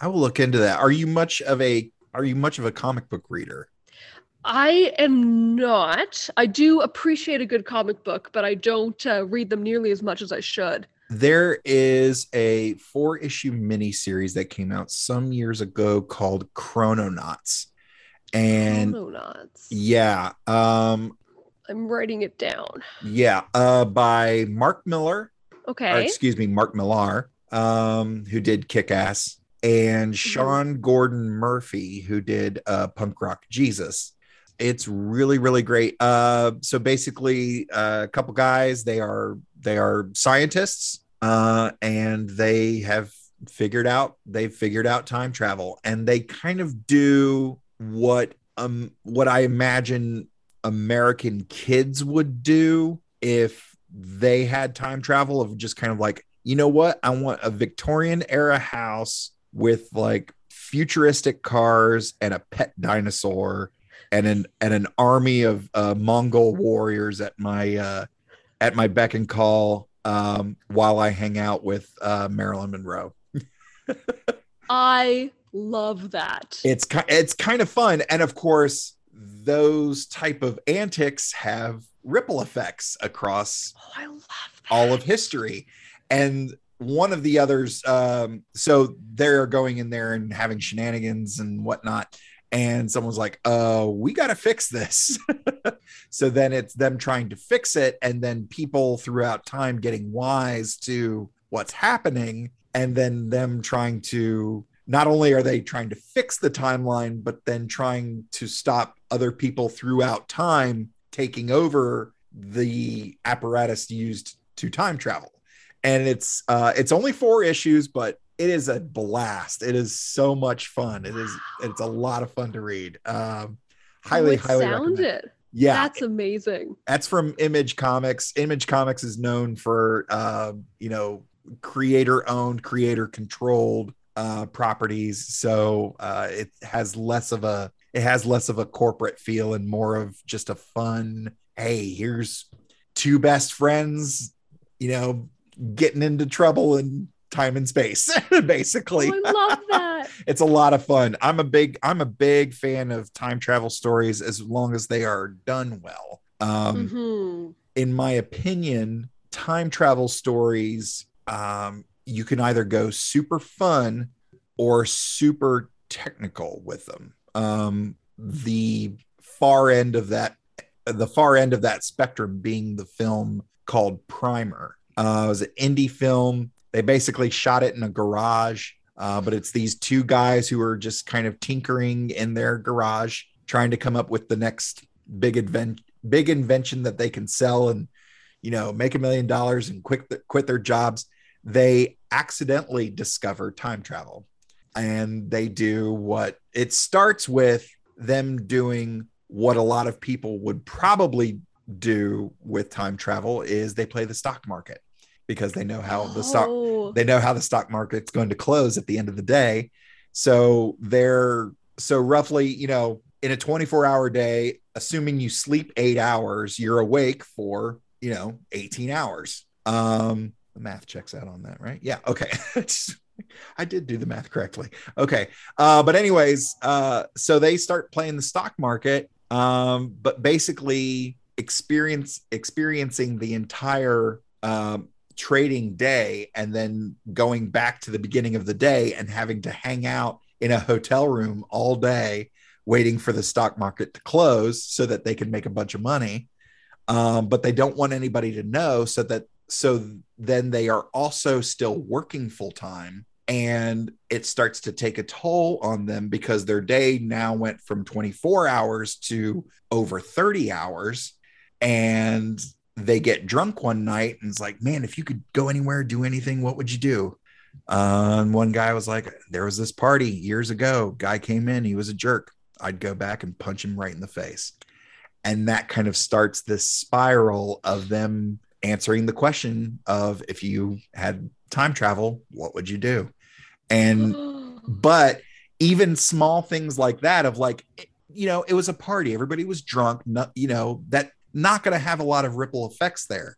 I will look into that. Are you much of a are you much of a comic book reader? I am not. I do appreciate a good comic book, but I don't uh, read them nearly as much as I should. There is a four-issue miniseries that came out some years ago called Chrononauts. And Chrononauts. Yeah. Um, I'm writing it down. Yeah, uh, by Mark Millar. Okay. Or, excuse me, Mark Millar, um, who did Kick-Ass. And Sean Gordon Murphy, who did uh, Punk Rock Jesus. It's really, really great. Uh, so basically, uh, a couple guys, they are they are scientists, uh, and they have figured out they've figured out time travel, and they kind of do what um what I imagine American kids would do if they had time travel, of just kind of like, you know what, I want a Victorian era house with like futuristic cars and a pet dinosaur and an and an army of uh, Mongol warriors at my uh, at my beck and call um, while I hang out with uh, Marilyn Monroe. I love that. It's ki- it's kind of fun, and of course, those type of antics have ripple effects across oh, I love that. all of history, and. One of the others, um, so they're going in there and having shenanigans and whatnot. And someone's like, uh, we got to fix this. So then it's them trying to fix it. And then people throughout time getting wise to what's happening. And then them trying to, not only are they trying to fix the timeline, but then trying to stop other people throughout time taking over the apparatus used to time travel. And it's uh, it's only four issues, but it is a blast. It is so much fun. It is it's a lot of fun to read. Um, highly, oh, highly recommend it. Yeah, that's amazing. That's from Image Comics. Image Comics is known for uh, you know creator-owned, creator-controlled uh, properties. So uh, it has less of a it has less of a corporate feel and more of just a fun. Hey, here's two best friends. You know. Getting into trouble and time and space, basically. Oh, I love that. It's a lot of fun. I'm a big, I'm a big fan of time travel stories as long as they are done well. Um, mm-hmm. In my opinion, time travel stories, um, you can either go super fun or super technical with them. Um, the far end of that, the far end of that spectrum being the film called Primer. Uh, it was an indie film. They basically shot it in a garage, uh, but it's these two guys who are just kind of tinkering in their garage, trying to come up with the next big advent, big invention that they can sell and, you know, make a million dollars and quit th- quit their jobs. They accidentally discover time travel, and they do what it starts with them doing what a lot of people would probably do with time travel is they play the stock market, because they know how oh. the stock they know how the stock market's going to close at the end of the day. So they're so roughly, you know, in a twenty-four hour day, assuming you sleep eight hours, you're awake for, you know, eighteen hours. Um, the math checks out on that, right? Yeah. Okay. I did do the math correctly. Okay. Uh, but anyways, uh, so they start playing the stock market, um, but basically experience experiencing the entire um, trading day, and then going back to the beginning of the day and having to hang out in a hotel room all day, waiting for the stock market to close so that they can make a bunch of money. Um, but they don't want anybody to know, so that, so then they are also still working full time, and it starts to take a toll on them because their day now went from twenty-four hours to over thirty hours. And they get drunk one night and it's like, man, if you could go anywhere, do anything, what would you do? Uh, and one guy was like, there was this party years ago. Guy came in, he was a jerk. I'd go back and punch him right in the face. And that kind of starts this spiral of them answering the question of, if you had time travel, what would you do? And, but even small things like that of like, you know, it was a party, everybody was drunk, not, you know, that, not going to have a lot of ripple effects there,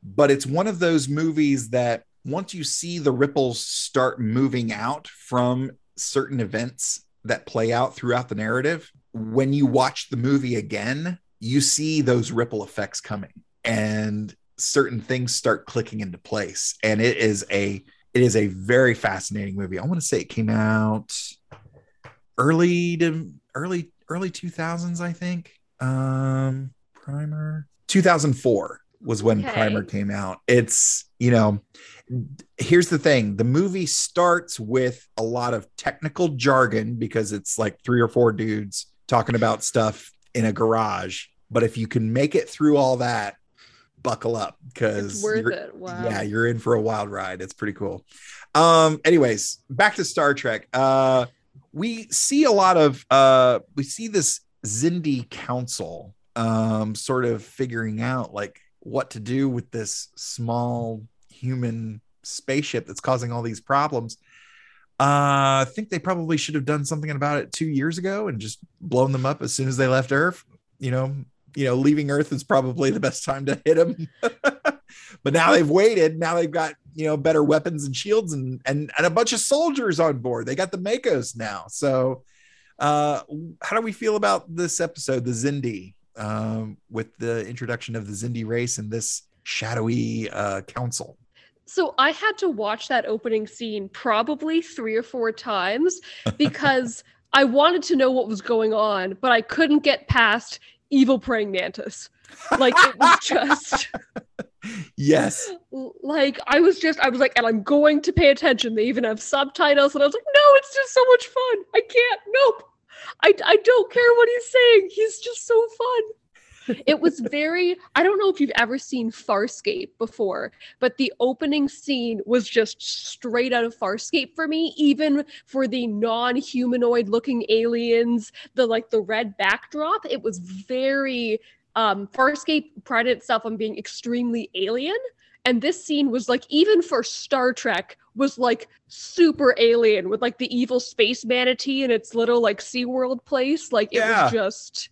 but it's one of those movies that once you see the ripples start moving out from certain events that play out throughout the narrative, when you watch the movie again, you see those ripple effects coming and certain things start clicking into place. And it is a, it is a very fascinating movie. I want to say it came out early to early, early two thousands, I think. Um, Primer two thousand four was when okay. Primer came out. It's, you know, here's the thing. The movie starts with a lot of technical jargon because it's like three or four dudes talking about stuff in a garage. But if you can make it through all that, buckle up, because worth it. Wow. Yeah, you're in for a wild ride. It's pretty cool. Um, anyways, back to Star Trek. Uh, we see a lot of uh, we see this Xindi Council. Um, sort of figuring out like what to do with this small human spaceship that's causing all these problems. Uh, I think they probably should have done something about it two years ago and just blown them up as soon as they left Earth. You know, you know, leaving Earth is probably the best time to hit them. But now they've waited. Now they've got, you know, better weapons and shields and and, and a bunch of soldiers on board. They got the Makos now. So, uh, how do we feel about this episode, the Xindi? Um, with the introduction of the Xindi race and this shadowy uh, council. So I had to watch that opening scene probably three or four times because I wanted to know what was going on, but I couldn't get past evil praying mantis. Like it was just... Yes. Like I was just, I was like, and I'm going to pay attention. They even have subtitles. And I was like, no, it's just so much fun. I can't, nope. I, I don't care what he's saying. He's just so fun. It was very, I don't know if you've ever seen Farscape before, but the opening scene was just straight out of Farscape for me, even for the non-humanoid looking aliens, the like the red backdrop. It was very, um, Farscape prided itself on being extremely alien. And this scene was like, even for Star Trek, was like super alien with like the evil space manatee in its little like SeaWorld place. Like it yeah. was just.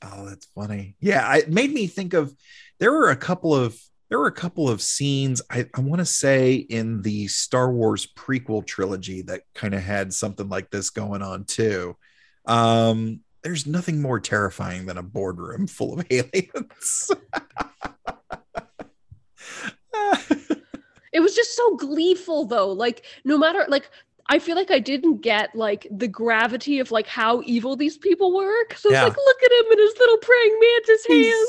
Oh, that's funny. Yeah. It made me think of, there were a couple of there were a couple of scenes, I, I want to say, in the Star Wars prequel trilogy that kind of had something like this going on, too. Um, there's nothing more terrifying than a boardroom full of aliens. It was just so gleeful, though. Like, no matter, like, I feel like I didn't get, like, the gravity of, like, how evil these people were. Because I was yeah. like, look at him in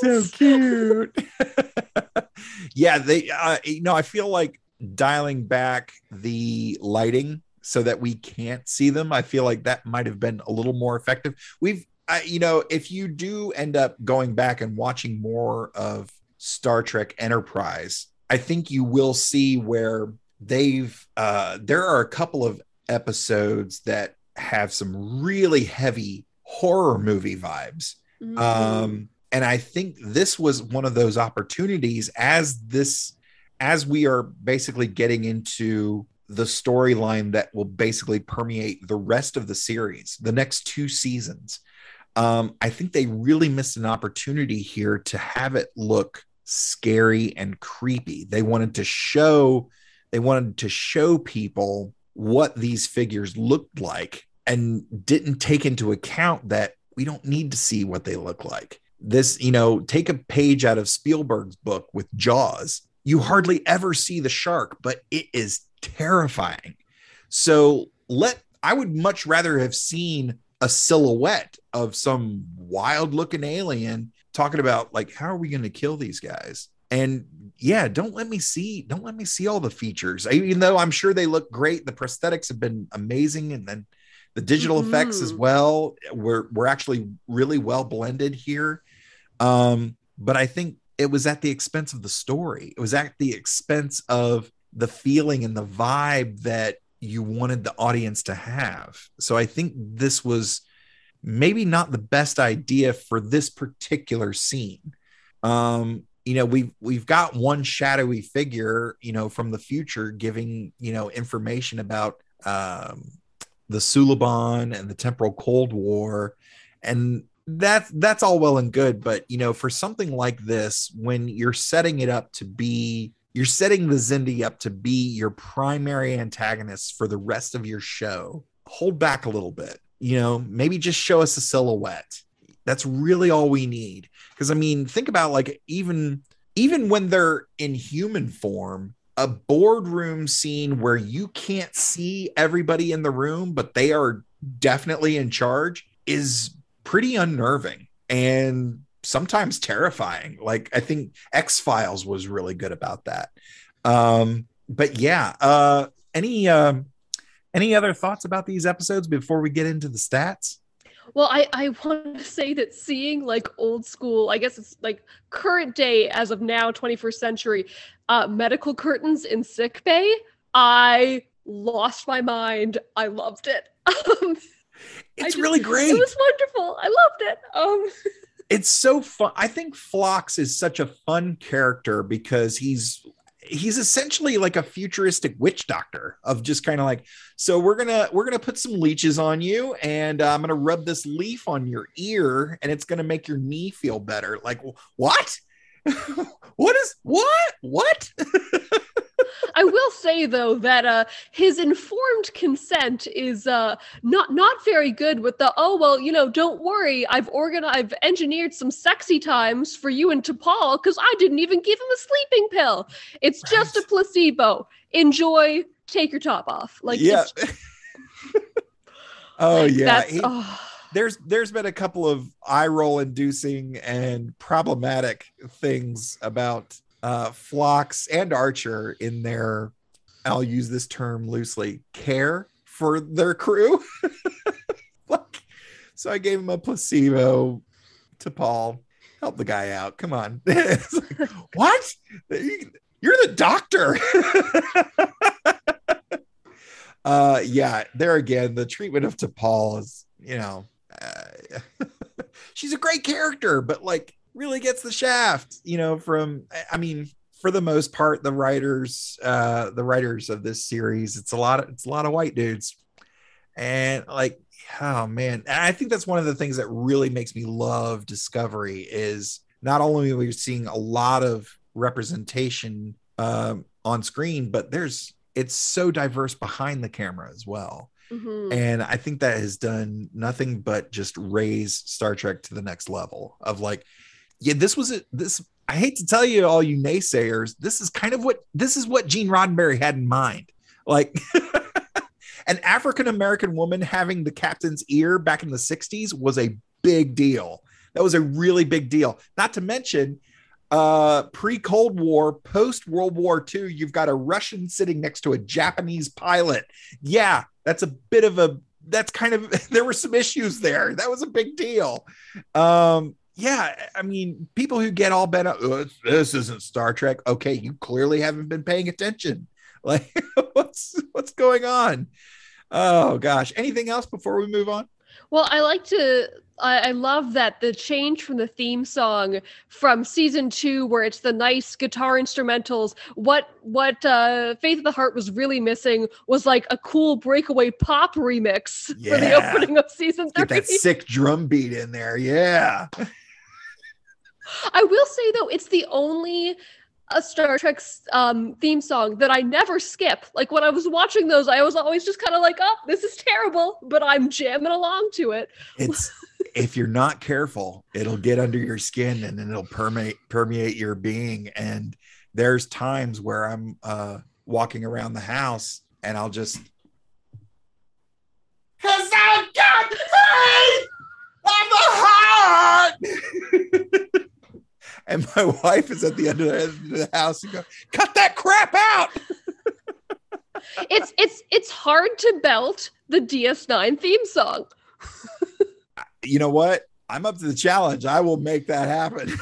his little praying mantis hands. He's so cute. yeah, they, uh, you know, I feel like dialing back the lighting so that we can't see them, I feel like that might have been a little more effective. We've, I, you know, if you do end up going back and watching more of Star Trek Enterprise, I think you will see where they've, uh, there are a couple of episodes that have some really heavy horror movie vibes. Mm-hmm. Um, and I think this was one of those opportunities as this, as we are basically getting into the storyline that will basically permeate the rest of the series, the next two seasons. Um, I think they really missed an opportunity here to have it look scary and creepy. They wanted to show, they wanted to show people what these figures looked like and didn't take into account that we don't need to see what they look like. This, you know, take a page out of Spielberg's book with Jaws. You hardly ever see the shark, but it is terrifying. So let, I would much rather have seen a silhouette of some wild looking alien talking about, like, how are we going to kill these guys? And yeah, don't let me see, don't let me see all the features. Even though I'm sure they look great, the prosthetics have been amazing, and then the digital mm-hmm. effects as well were were actually really well blended here. Um, but I think it was at the expense of the story. It was at the expense of the feeling and the vibe that you wanted the audience to have. So I think this was maybe not the best idea for this particular scene. Um, You know, we've, we've got one shadowy figure, you know, from the future giving, you know, information about um, the Suliban and the Temporal Cold War. And that's, that's all well and good. But, you know, for something like this, when you're setting it up to be, you're setting the Xindi up to be your primary antagonist for the rest of your show, hold back a little bit, you know, maybe just show us a silhouette. That's really all we need. Because, I mean, think about, like, even even when they're in human form, a boardroom scene where you can't see everybody in the room, but they are definitely in charge, is pretty unnerving and sometimes terrifying. Like, I think X-Files was really good about that. Um, but yeah, uh, any um, any other thoughts about these episodes before we get into the stats? Well, I, I want to say that seeing, like, old school, I guess it's like current day as of now, twenty-first century, uh, medical curtains in sick bay, I lost my mind. I loved it. Um, it's just, really great. It was wonderful. I loved it. Um, it's so fun. I think Phlox is such a fun character because he's he's essentially like a futuristic witch doctor of just kind of like, so we're going to, we're going to put some leeches on you, and uh, I'm going to rub this leaf on your ear and it's going to make your knee feel better. Like, what, what is, what, what? I will say, though, that uh, his informed consent is uh, not not very good with the, oh, well, you know, don't worry, I've organized, I've engineered some sexy times for you and T'Pol because I didn't even give him a sleeping pill. It's right. Just a placebo. Enjoy. Take your top off. Like, yeah. It's- oh, like, yeah. He, oh. There's there's been a couple of eye roll inducing and problematic things about uh Phlox and Archer in their, I'll use this term loosely, care for their crew. Like, so I gave him a placebo. T'Pol, help the guy out, come on. It's like, what, you're the doctor. uh yeah there again, the treatment of T'Pol is, you know, uh, she's a great character, but, like, really gets the shaft, you know, from, I mean, for the most part, the writers, uh, the writers of this series, it's a lot of, it's a lot of white dudes. And, like, oh man, and I think that's one of the things that really makes me love Discovery is not only are we seeing a lot of representation uh, on screen, but there's it's so diverse behind the camera as well. Mm-hmm. And I think that has done nothing but just raise Star Trek to the next level of like, yeah, this was a, this. I hate to tell you, all you naysayers, this is kind of what this is what Gene Roddenberry had in mind, like an African American woman having the captain's ear back in the sixties was a big deal. That was a really big deal. Not to mention, uh, pre-Cold War, post-World War Two, you've got a Russian sitting next to a Japanese pilot. Yeah, that's a bit of a, that's kind of, there were some issues there. That was a big deal. Um, yeah, I mean, people who get all bent up, oh, this isn't Star Trek. Okay, you clearly haven't been paying attention. Like, what's what's going on? Oh, gosh. Anything else before we move on? Well, I like to, I, I love that the change from the theme song from season two, where it's the nice guitar instrumentals, what what uh, Faith of the Heart was really missing was like a cool breakaway pop remix yeah. for the opening of season three. Get that sick drum beat in there, yeah. I will say, though, it's the only... a Star Trek um, theme song that I never skip. Like when I was watching those, I was always just kind of like, oh, this is terrible, but I'm jamming along to it. It's if you're not careful, it'll get under your skin and then it'll permeate, permeate your being. And there's times where I'm uh, walking around the house and I'll just, cause I've got faith on the heart. And my wife is at the end of the house and go, cut that crap out. It's it's it's hard to belt the D S nine theme song. You know what? I'm up to the challenge. I will make that happen.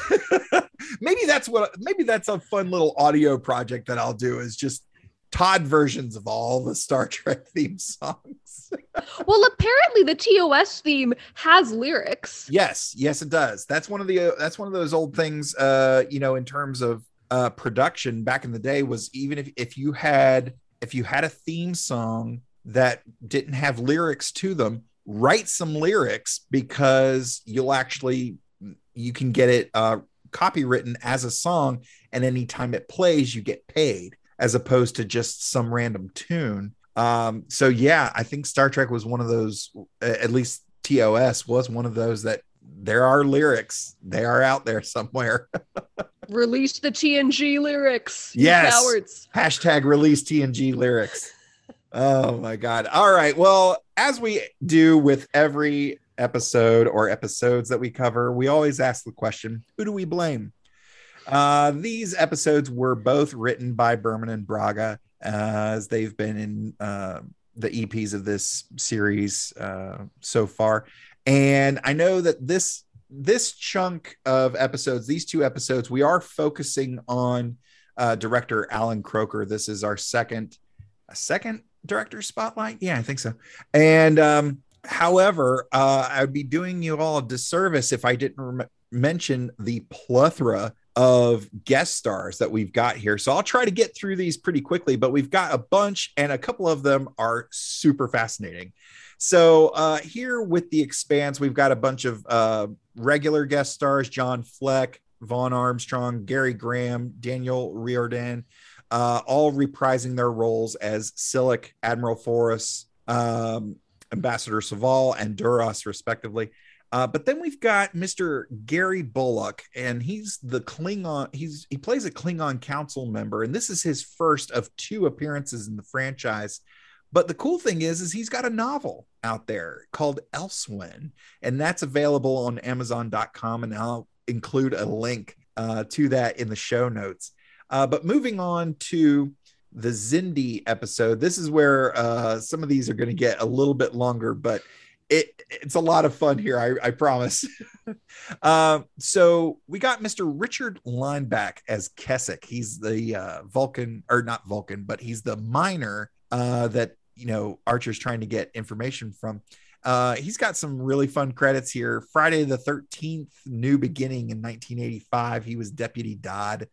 Maybe that's what maybe that's a fun little audio project that I'll do, is just Todd versions of all the Star Trek theme songs. Well, apparently the T O S theme has lyrics. Yes, yes, it does. That's one of the uh, that's one of those old things. Uh, you know, in terms of uh, production back in the day, was even if if you had if you had a theme song that didn't have lyrics to them, write some lyrics, because you'll actually you can get it uh, copywritten as a song, and anytime it plays, you get paid, as opposed to just some random tune. Um, so yeah, I think Star Trek was one of those, at least T O S was one of those that there are lyrics. They are out there somewhere. Release the T N G lyrics. Yes. Cowards. Hashtag release T N G lyrics. Oh my God. All right. Well, as we do with every episode or episodes that we cover, we always ask the question, who do we blame? Uh, these episodes were both written by Berman and Braga, uh, as they've been in uh, the E Ps of this series uh, so far. And I know that this this chunk of episodes, these two episodes, we are focusing on uh, director Alan Croker. This is our second a second director spotlight. Yeah, I think so. And um, however, uh, I would be doing you all a disservice if I didn't rem- mention the plethora of guest stars that we've got here. So I'll try to get through these pretty quickly, but we've got a bunch and a couple of them are super fascinating. So uh, here with The Expanse, we've got a bunch of uh, regular guest stars, John Fleck, Vaughn Armstrong, Gary Graham, Daniel Riordan, uh, all reprising their roles as Silik, Admiral Forrest, um, Ambassador Soval, and Duras, respectively. Uh, but then we've got Mister Gary Bullock, and he's the Klingon. He's he plays a Klingon council member, and this is his first of two appearances in the franchise. But the cool thing is, is he's got a novel out there called Elsewin, and that's available on Amazon dot com, and I'll include a link uh, to that in the show notes. Uh, but moving on to the Xindi episode, this is where uh, some of these are going to get a little bit longer, but It, it's a lot of fun here, I, I promise. uh, so we got Mister Richard Lineback as Keswick. He's the uh, Vulcan, or not Vulcan, but he's the miner uh, that, you know, Archer's trying to get information from. Uh, he's got some really fun credits here. Friday the thirteenth, New Beginning in nineteen eighty-five. He was Deputy Dodd.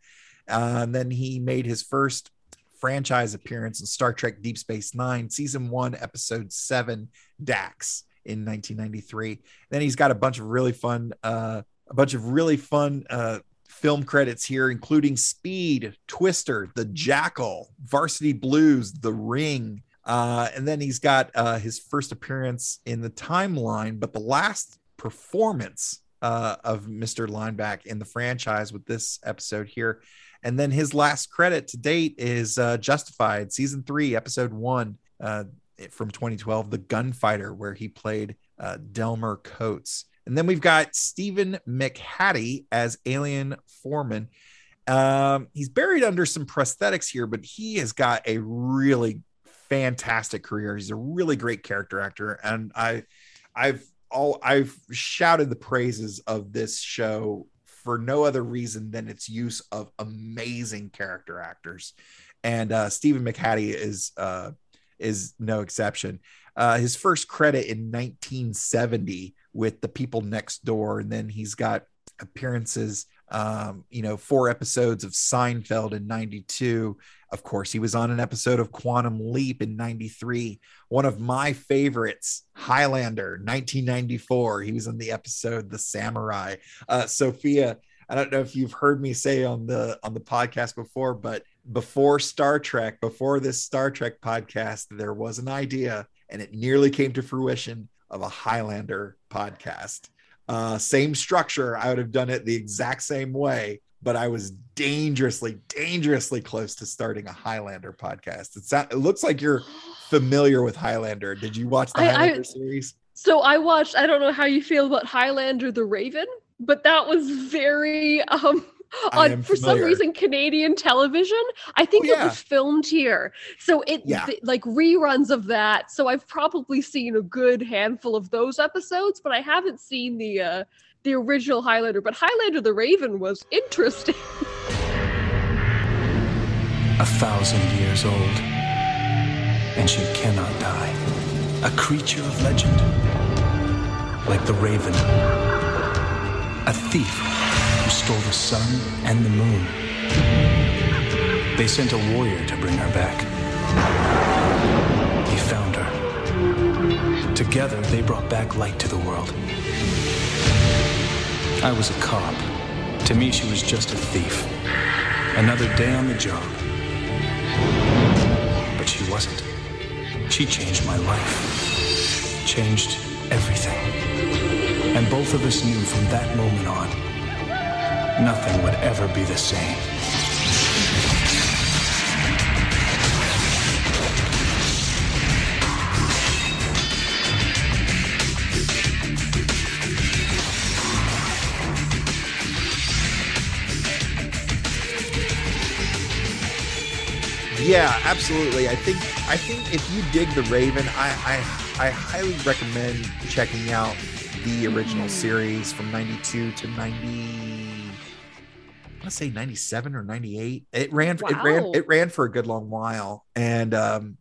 Uh, and then he made his first franchise appearance in Star Trek Deep Space Nine, Season one, Episode seven, Dax, in nineteen ninety-three. Then he's got a bunch of really fun uh a bunch of really fun uh film credits here, including Speed, Twister, The Jackal, Varsity Blues, The Ring. Uh, and then he's got uh, his first appearance in the timeline, but the last performance uh, of Mister Lineback in the franchise with this episode here. And then his last credit to date is uh, Justified, season three, episode one uh, from twenty twelve, The Gunfighter, where he played uh, Delmer Coates. And then we've got Stephen McHattie as Alien Foreman. Um, he's buried under some prosthetics here, but he has got a really fantastic career. He's a really great character actor, and I, I've all I've shouted the praises of this show for no other reason than its use of amazing character actors, and uh, Stephen McHattie is uh, is no exception. Uh, his first credit in nineteen seventy with The People Next Door. And then he's got appearances, um, you know, four episodes of Seinfeld in ninety-two. Of course, he was on an episode of Quantum Leap in ninety-three. One of my favorites, Highlander, nineteen ninety-four. He was in the episode The Samurai. Uh, Sophia, I don't know if you've heard me say on the on the podcast before, but before Star Trek, before this Star Trek podcast, there was an idea, and it nearly came to fruition, of a Highlander podcast. Uh, same structure. I would have done it the exact same way, but I was dangerously, dangerously close to starting a Highlander podcast. It's not, it looks like you're familiar with Highlander. Did you watch the I, Highlander I, series? So I watched, I don't know how you feel about Highlander the Raven, but that was very, um, on, for some reason, Canadian television. I think oh, yeah. it was filmed here. So it yeah. th- like reruns of that. So I've probably seen a good handful of those episodes, but I haven't seen the uh, the original Highlander. But Highlander the Raven was interesting. A thousand years old, and she cannot die. A creature of legend, like the Raven. A thief who stole the sun and the moon. They sent a warrior to bring her back. He found her. Together, they brought back light to the world. I was a cop. To me, she was just a thief. Another day on the job. But she wasn't. She changed my life. Changed everything. And both of us knew from that moment on, nothing would ever be the same. Yeah, absolutely. I think I think if you dig The Raven, I I, I highly recommend checking out the original series from ninety-two to ninety. I say ninety-seven or ninety-eight. It ran, wow. it ran, it ran for a good long while. And um,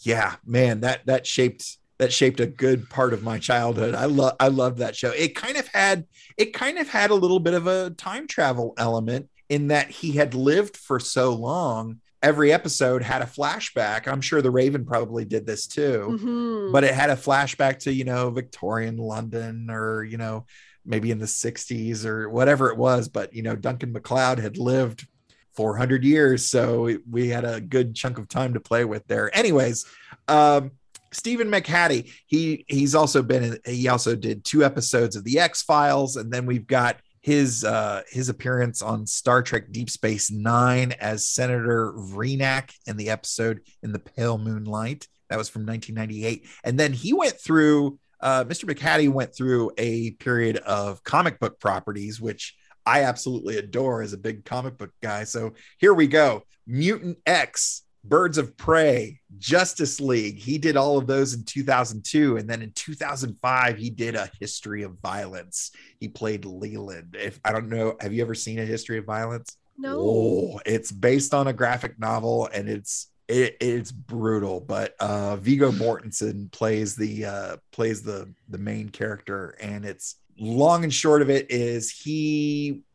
yeah, man, that, that shaped, that shaped a good part of my childhood. I love, I love that show. It kind of had, it kind of had a little bit of a time travel element in that he had lived for so long. Every episode had a flashback. I'm sure The Raven probably did this too, mm-hmm. but it had a flashback to, you know, Victorian London, or, you know, maybe in the sixties or whatever it was. But, you know, Duncan MacLeod had lived four hundred years. So we had a good chunk of time to play with there. Anyways, um, Stephen McHattie, he he's also been, in, he also did two episodes of the X-Files. And then we've got his, uh, his appearance on Star Trek Deep Space Nine as Senator Vrenak in the episode In the Pale Moonlight. That was from nineteen ninety-eight. And then he went through Uh, Mister McHattie went through a period of comic book properties, which I absolutely adore as a big comic book guy. So here we go. Mutant X, Birds of Prey, Justice League. He did all of those in two thousand two. And then in two thousand five, he did A History of Violence. He played Leland. If I don't know, have you ever seen A History of Violence? No. Oh, it's based on a graphic novel, and it's It, it's brutal, but uh, Viggo Mortensen plays the uh, plays the the main character, and it's long and short of it is he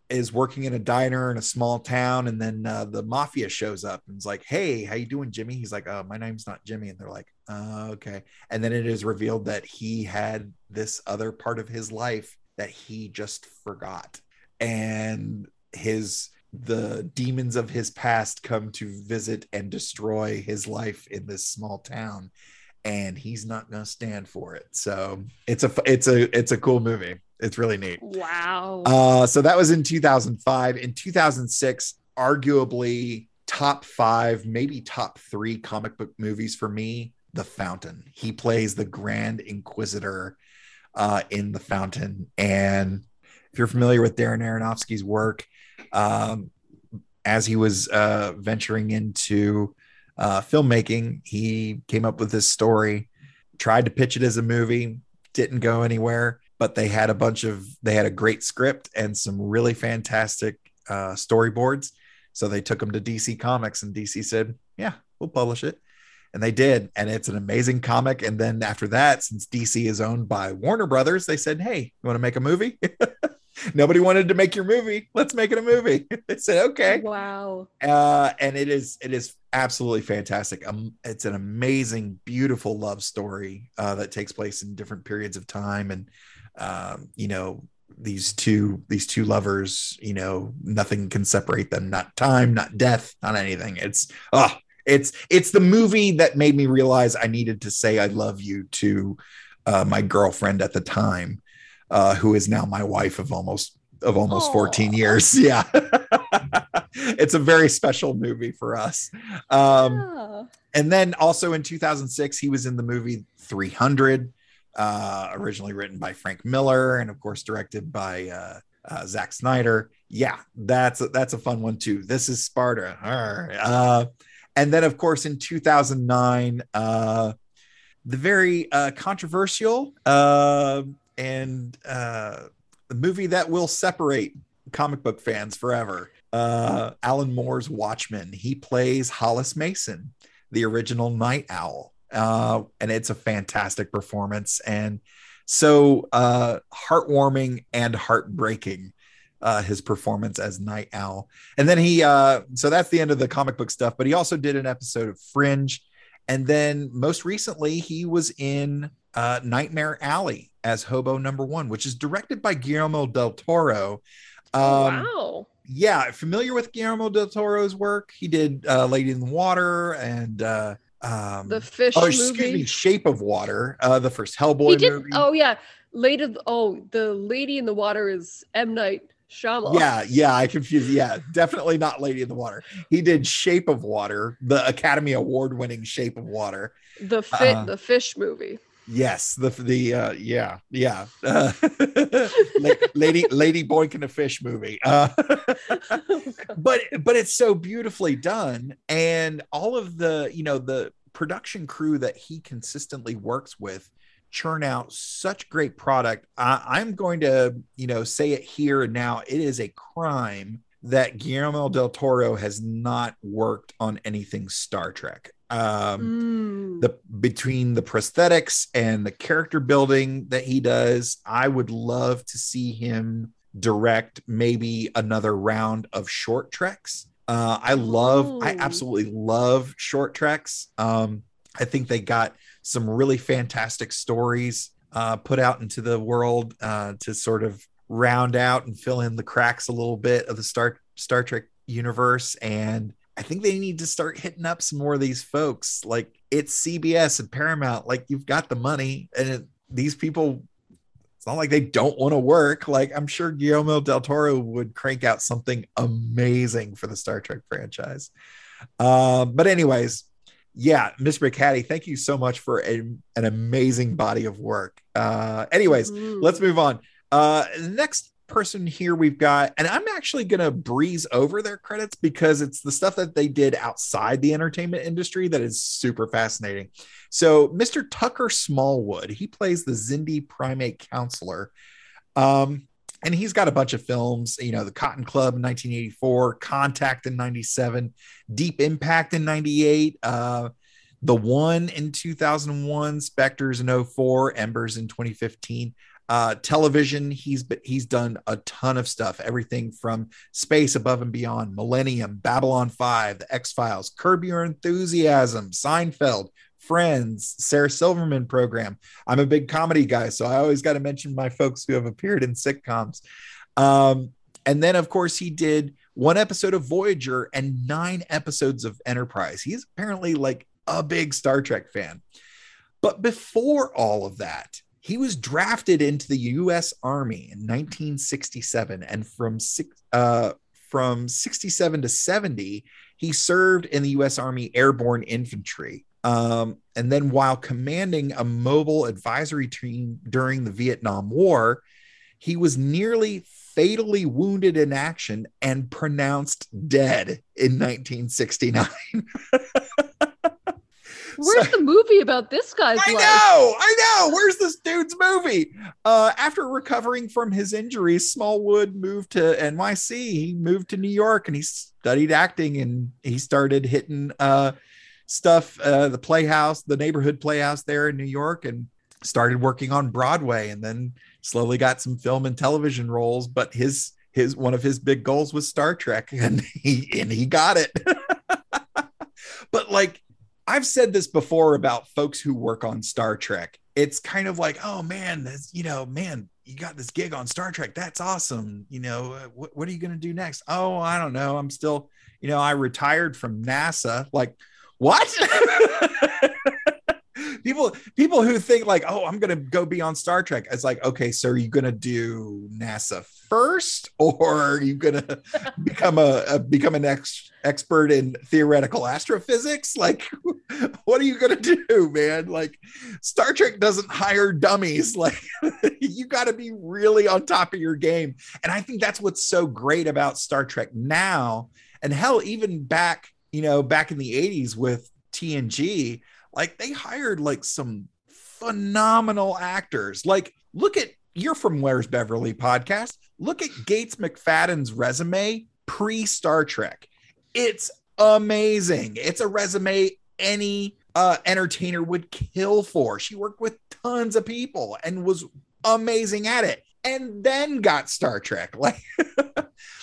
is working in a diner in a small town, and then uh, the mafia shows up and is like, "Hey, how you doing, Jimmy?" He's like, "Oh, my name's not Jimmy," and they're like, "Oh, okay." And then it is revealed that he had this other part of his life that he just forgot, and his the demons of his past come to visit and destroy his life in this small town, and he's not going to stand for it. So it's a it's a it's a cool movie. It's really neat. Wow. Uh, so that was in two thousand five. In two thousand six, arguably top five, maybe top three comic book movies for me, The Fountain. He plays the Grand Inquisitor uh, in The Fountain. And if you're familiar with Darren Aronofsky's work, um, as he was uh, venturing into uh, filmmaking, he came up with this story, tried to pitch it as a movie, didn't go anywhere. But they had a bunch of, they had a great script and some really fantastic uh, storyboards. So they took them to D C Comics, and D C said, yeah, we'll publish it. And they did. And it's an amazing comic. And then after that, since D C is owned by Warner Brothers, they said, hey, you want to make a movie? Nobody wanted to make your movie. Let's make it a movie. They said, okay. Wow. Uh, and it is, it is absolutely fantastic. Um, it's an amazing, beautiful love story uh, that takes place in different periods of time. And Um, you know, these two, these two lovers, you know, nothing can separate them. Not time, not death, not anything. It's, oh, it's, it's the movie that made me realize I needed to say, I love you to uh, my girlfriend at the time, uh, who is now my wife of almost, of almost Aww. fourteen years. Yeah. It's a very special movie for us. Um, yeah. And then also in two thousand six, he was in the movie three hundred. Uh, originally written by Frank Miller and of course directed by uh, uh, Zack Snyder. Yeah, that's a, that's a fun one too. This is Sparta. Uh, and then of course in two thousand nine, uh, the very uh, controversial uh, and uh, the movie that will separate comic book fans forever. Uh, Alan Moore's Watchmen. He plays Hollis Mason, the original Night Owl. Uh, and it's a fantastic performance, and so uh, heartwarming and heartbreaking, uh, his performance as Night Owl. And then he, uh, so that's the end of the comic book stuff, but he also did an episode of Fringe. And then most recently he was in uh, Nightmare Alley as Hobo Number One, which is directed by Guillermo del Toro. Um, wow. Yeah. Familiar with Guillermo del Toro's work. He did uh, Lady in the Water and, uh, um the fish oh, excuse movie. me Shape of Water, uh the first Hellboy he did, movie. oh yeah later oh the Lady in the Water is M. Night Shyamalan. yeah yeah I confused yeah definitely not Lady in the Water. He did Shape of Water, the Academy Award winning Shape of Water, the fit uh, the fish movie. Yes, the the uh yeah yeah uh, lady lady boinking a fish movie, uh oh, but but it's so beautifully done, and all of the, you know, the production crew that he consistently works with churn out such great product. I, I'm going to, you know, say it here and now, it is a crime that Guillermo del Toro has not worked on anything Star Trek. Um, mm. the between the prosthetics and the character building that he does, I would love to see him direct maybe another round of short treks. Uh, I love, oh. I absolutely love short treks. Um, I think they got some really fantastic stories uh, put out into the world uh, to sort of round out and fill in the cracks a little bit of the Star Star Trek universe. And I think they need to start hitting up some more of these folks. Like, it's C B S and Paramount. Like, you've got the money, and it, these people, it's not like they don't want to work. Like, I'm sure Guillermo del Toro would crank out something amazing for the Star Trek franchise. Uh, but anyways, yeah, Miss McHattie, thank you so much for a, an amazing body of work. Uh, anyways, mm. let's move on. Uh, next person here we've got, and I'm actually gonna breeze over their credits because it's the stuff that they did outside the entertainment industry that is super fascinating. So Mister Tucker Smallwood, he plays the Xindi primate counselor, um and he's got a bunch of films, you know, The Cotton Club in nineteen eighty-four, Contact in ninety-seven, Deep Impact in ninety-eight, uh The One in two thousand one, Spectres in oh four, Embers in twenty fifteen. Uh, television, he's he's done a ton of stuff, everything from Space Above and Beyond, Millennium, Babylon five, The X-Files, Curb Your Enthusiasm, Seinfeld, Friends, Sarah Silverman Program. I'm a big comedy guy, so I always got to mention my folks who have appeared in sitcoms. Um, And then, of course, he did one episode of Voyager and nine episodes of Enterprise. He's apparently like a big Star Trek fan. But before all of that, he was drafted into the U S Army in nineteen sixty-seven. And from six, uh, from sixty-seven to seventy, he served in the U S Army Airborne Infantry. Um, and then while commanding a mobile advisory team during the Vietnam War, he was nearly fatally wounded in action and pronounced dead in nineteen sixty-nine. Where's so, the movie about this guy's I life? know, I know. Where's this dude's movie? Uh, after recovering from his injuries, Smallwood moved to N Y C. He moved to New York and he studied acting, and he started hitting uh, stuff, uh, the Playhouse, the neighborhood Playhouse there in New York, and started working on Broadway, and then slowly got some film and television roles. But his his one of his big goals was Star Trek, and he and he got it. But like, I've said this before about folks who work on Star Trek. It's kind of like, oh man, this, you know, man, you got this gig on Star Trek. That's awesome. You know, wh- what are you going to do next? Oh, I don't know. I'm still, you know, I retired from NASA. Like, what? people, people who think like, oh, I'm going to go be on Star Trek. It's like, okay, so are you going to do NASA first, or are you going to become a, a become an ex- expert in theoretical astrophysics? Like, what are you going to do, man? Like, Star Trek doesn't hire dummies. Like, you got to be really on top of your game. And I think that's what's so great about Star Trek now. And hell, even back, you know, back in the eighties with T N G, like they hired like some phenomenal actors. Like, look at, you're from Where's Beverly podcast. Look at Gates McFadden's resume pre-Star Trek. It's amazing. It's a resume any uh, entertainer would kill for. She worked with tons of people and was amazing at it, and then got Star Trek. Like,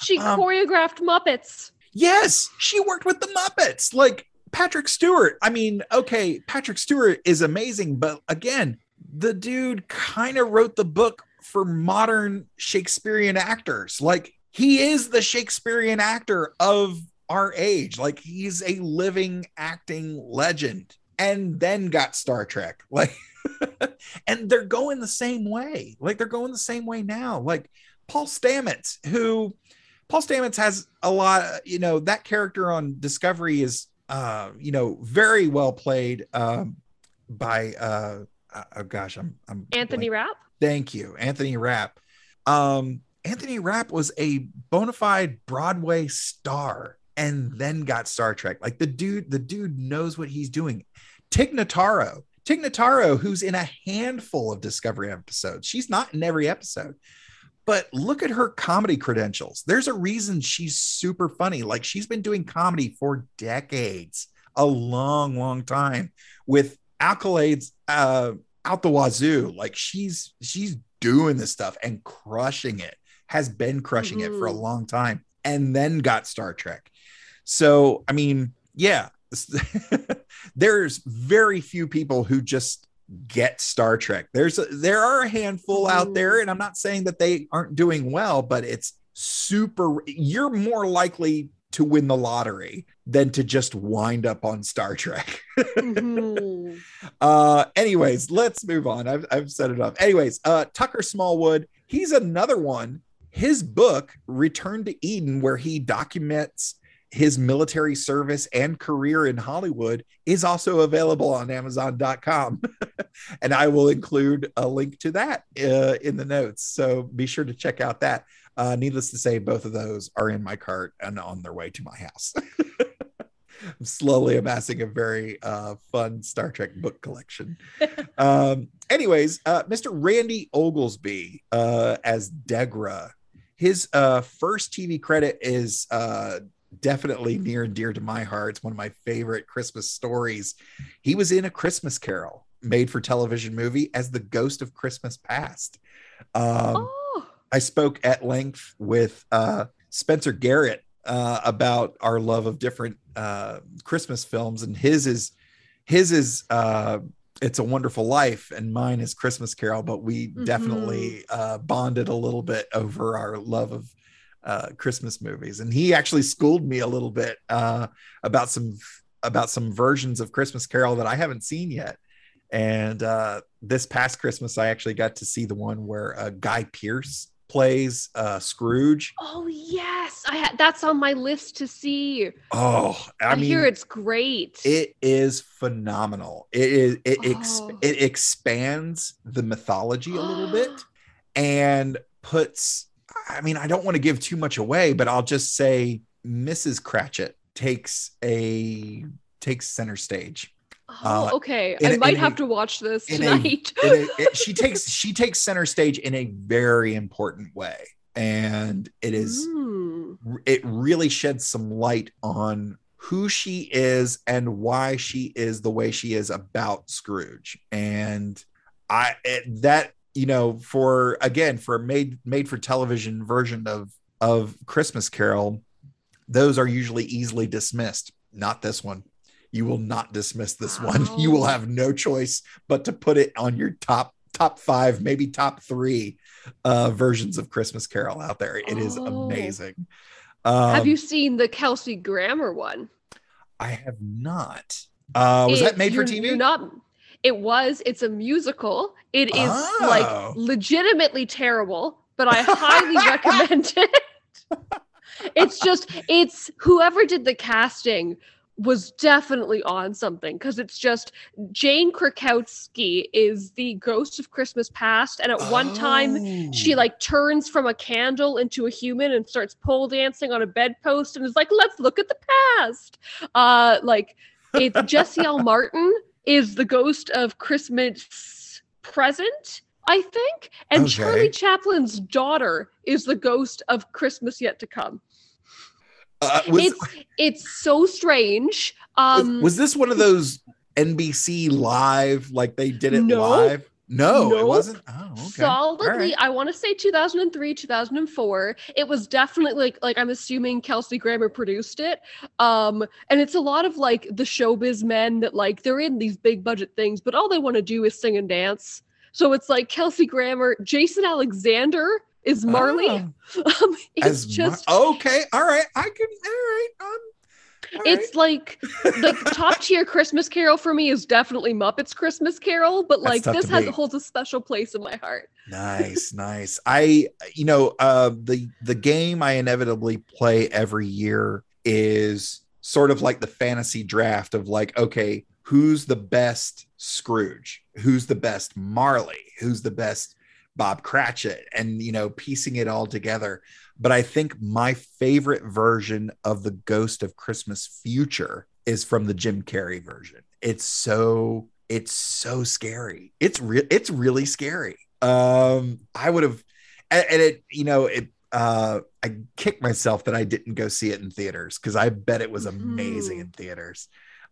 she um, choreographed Muppets. Yes, she worked with the Muppets. Like, Patrick Stewart. I mean, okay, Patrick Stewart is amazing, but again, the dude kind of wrote the book for modern Shakespearean actors. Like, he is the Shakespearean actor of our age. Like, he's a living acting legend, and then got Star Trek. Like, and they're going the same way. Like, they're going the same way now. Like, Paul Stamets, who Paul Stamets has a lot, you know, that character on Discovery is, Uh, you know, very well played um, by, uh, oh gosh, I'm, I'm Anthony blank. Rapp. Thank you, Anthony Rapp. Um, Anthony Rapp was a bona fide Broadway star and then got Star Trek. Like, the dude, the dude knows what he's doing. Tig Notaro, Tig Notaro, who's in a handful of Discovery episodes. She's not in every episode, but look at her comedy credentials. There's a reason she's super funny. Like, she's been doing comedy for decades, a long, long time, with accolades uh, out the wazoo. Like, she's she's doing this stuff and crushing it, has been crushing mm-hmm. it for a long time, and then got Star Trek. So, I mean, yeah, there's very few people who just get Star Trek. There's a, there are a handful out there, and I'm not saying that they aren't doing well, but it's super, you're more likely to win the lottery than to just wind up on Star Trek. mm-hmm. uh anyways let's move on. I've, I've set it up anyways uh Tucker Smallwood, he's another one. His book Return to Eden, where he documents his military service and career in Hollywood, is also available on amazon dot com. And I will include a link to that uh, in the notes. So be sure to check out that. Uh, needless to say, both of those are in my cart and on their way to my house. I'm slowly amassing a very uh, fun Star Trek book collection. um, anyways, uh, Mister Randy Oglesby uh, as Degra. His uh, first T V credit is uh, definitely near and dear to my heart. It's one of my favorite Christmas stories. He was in A Christmas Carol, made for television movie, as the ghost of Christmas past. Um, oh. I spoke at length with uh, Spencer Garrett uh, about our love of different uh, Christmas films, and his is his is uh, It's a Wonderful Life, and mine is Christmas Carol. But we mm-hmm. definitely uh, bonded a little bit over our love of uh, Christmas movies. And he actually schooled me a little bit uh, about some about some versions of Christmas Carol that I haven't seen yet. And uh, this past Christmas, I actually got to see the one where uh, Guy Pearce plays uh, Scrooge. Oh, yes. I ha- That's on my list to see. Oh, I, I mean, hear it's great. It is phenomenal. It is. It, oh. exp- it expands the mythology a little bit and puts, I mean, I don't want to give too much away, but I'll just say Missus Cratchit takes a takes center stage. Oh, uh, okay. I a, might have a, to watch this tonight. A, a, it, she takes she takes center stage in a very important way, and it is Ooh. it really sheds some light on who she is and why she is the way she is about Scrooge. And I it, that you know for again for a made made for television version of of Christmas Carol, those are usually easily dismissed. Not this one. You will not dismiss this one. Oh. You will have no choice but to put it on your top top five, maybe top three uh, versions of Christmas Carol out there. It oh. is amazing. Um, have you seen the Kelsey Grammer one? I have not. Uh, was it, that made for T V? You're not. It was. It's a musical. It is oh. like legitimately terrible, but I highly recommend it. It's just, it's whoever did the casting was definitely on something, because it's just Jane Krakowski is the ghost of Christmas past, and at oh. one time she like turns from a candle into a human and starts pole dancing on a bedpost and is like, let's look at the past. Uh like it's Jesse L. Martin is the ghost of Christmas present, I think, and okay. Charlie Chaplin's daughter is the ghost of Christmas yet to come. Uh, was, it's it's so strange. Um, was, was this one of those N B C live, like they did it no, live? No, nope. It wasn't. Oh, okay. Solidly, right. I want to say two thousand three, two thousand four. It was definitely like like I'm assuming Kelsey Grammer produced it. Um, and it's a lot of like the showbiz men that like they're in these big budget things, but all they want to do is sing and dance. So it's like Kelsey Grammer, Jason Alexander is Marley. Oh. Um, it's As just Mar- okay. All right, I can. All right, um, all it's right. like like top tier Christmas Carol for me is definitely Muppets Christmas Carol, but like this has, holds a special place in my heart. Nice, nice. I you know uh, the the game I inevitably play every year is sort of like the fantasy draft of like, okay, who's the best Scrooge? Who's the best Marley? Who's the best Bob Cratchit? And, you know, piecing it all together. But I think my favorite version of the Ghost of Christmas Future is from the Jim Carrey version. It's so, it's so scary. It's real. It's really scary. Um, I would have, and, and it, you know, it, uh, I kicked myself that I didn't go see it in theaters, because I bet it was amazing mm-hmm. in theaters.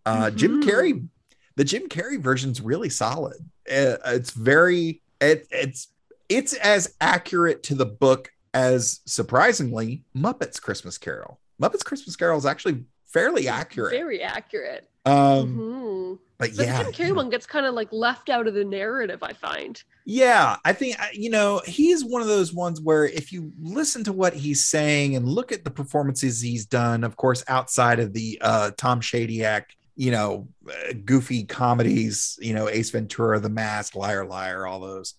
Uh, mm-hmm. Jim Carrey, the Jim Carrey version's really solid. It, it's very, it, it's, It's as accurate to the book as, surprisingly, Muppets Christmas Carol. Muppets Christmas Carol is actually fairly accurate. Very accurate. Um, mm-hmm. But the yeah, Jim Carrey yeah. one gets kind of like left out of the narrative, I find. Yeah, I think, you know, he's one of those ones where if you listen to what he's saying and look at the performances he's done, of course, outside of the uh, Tom Shadyac, you know, uh, goofy comedies, you know, Ace Ventura, The Mask, Liar, Liar, all those.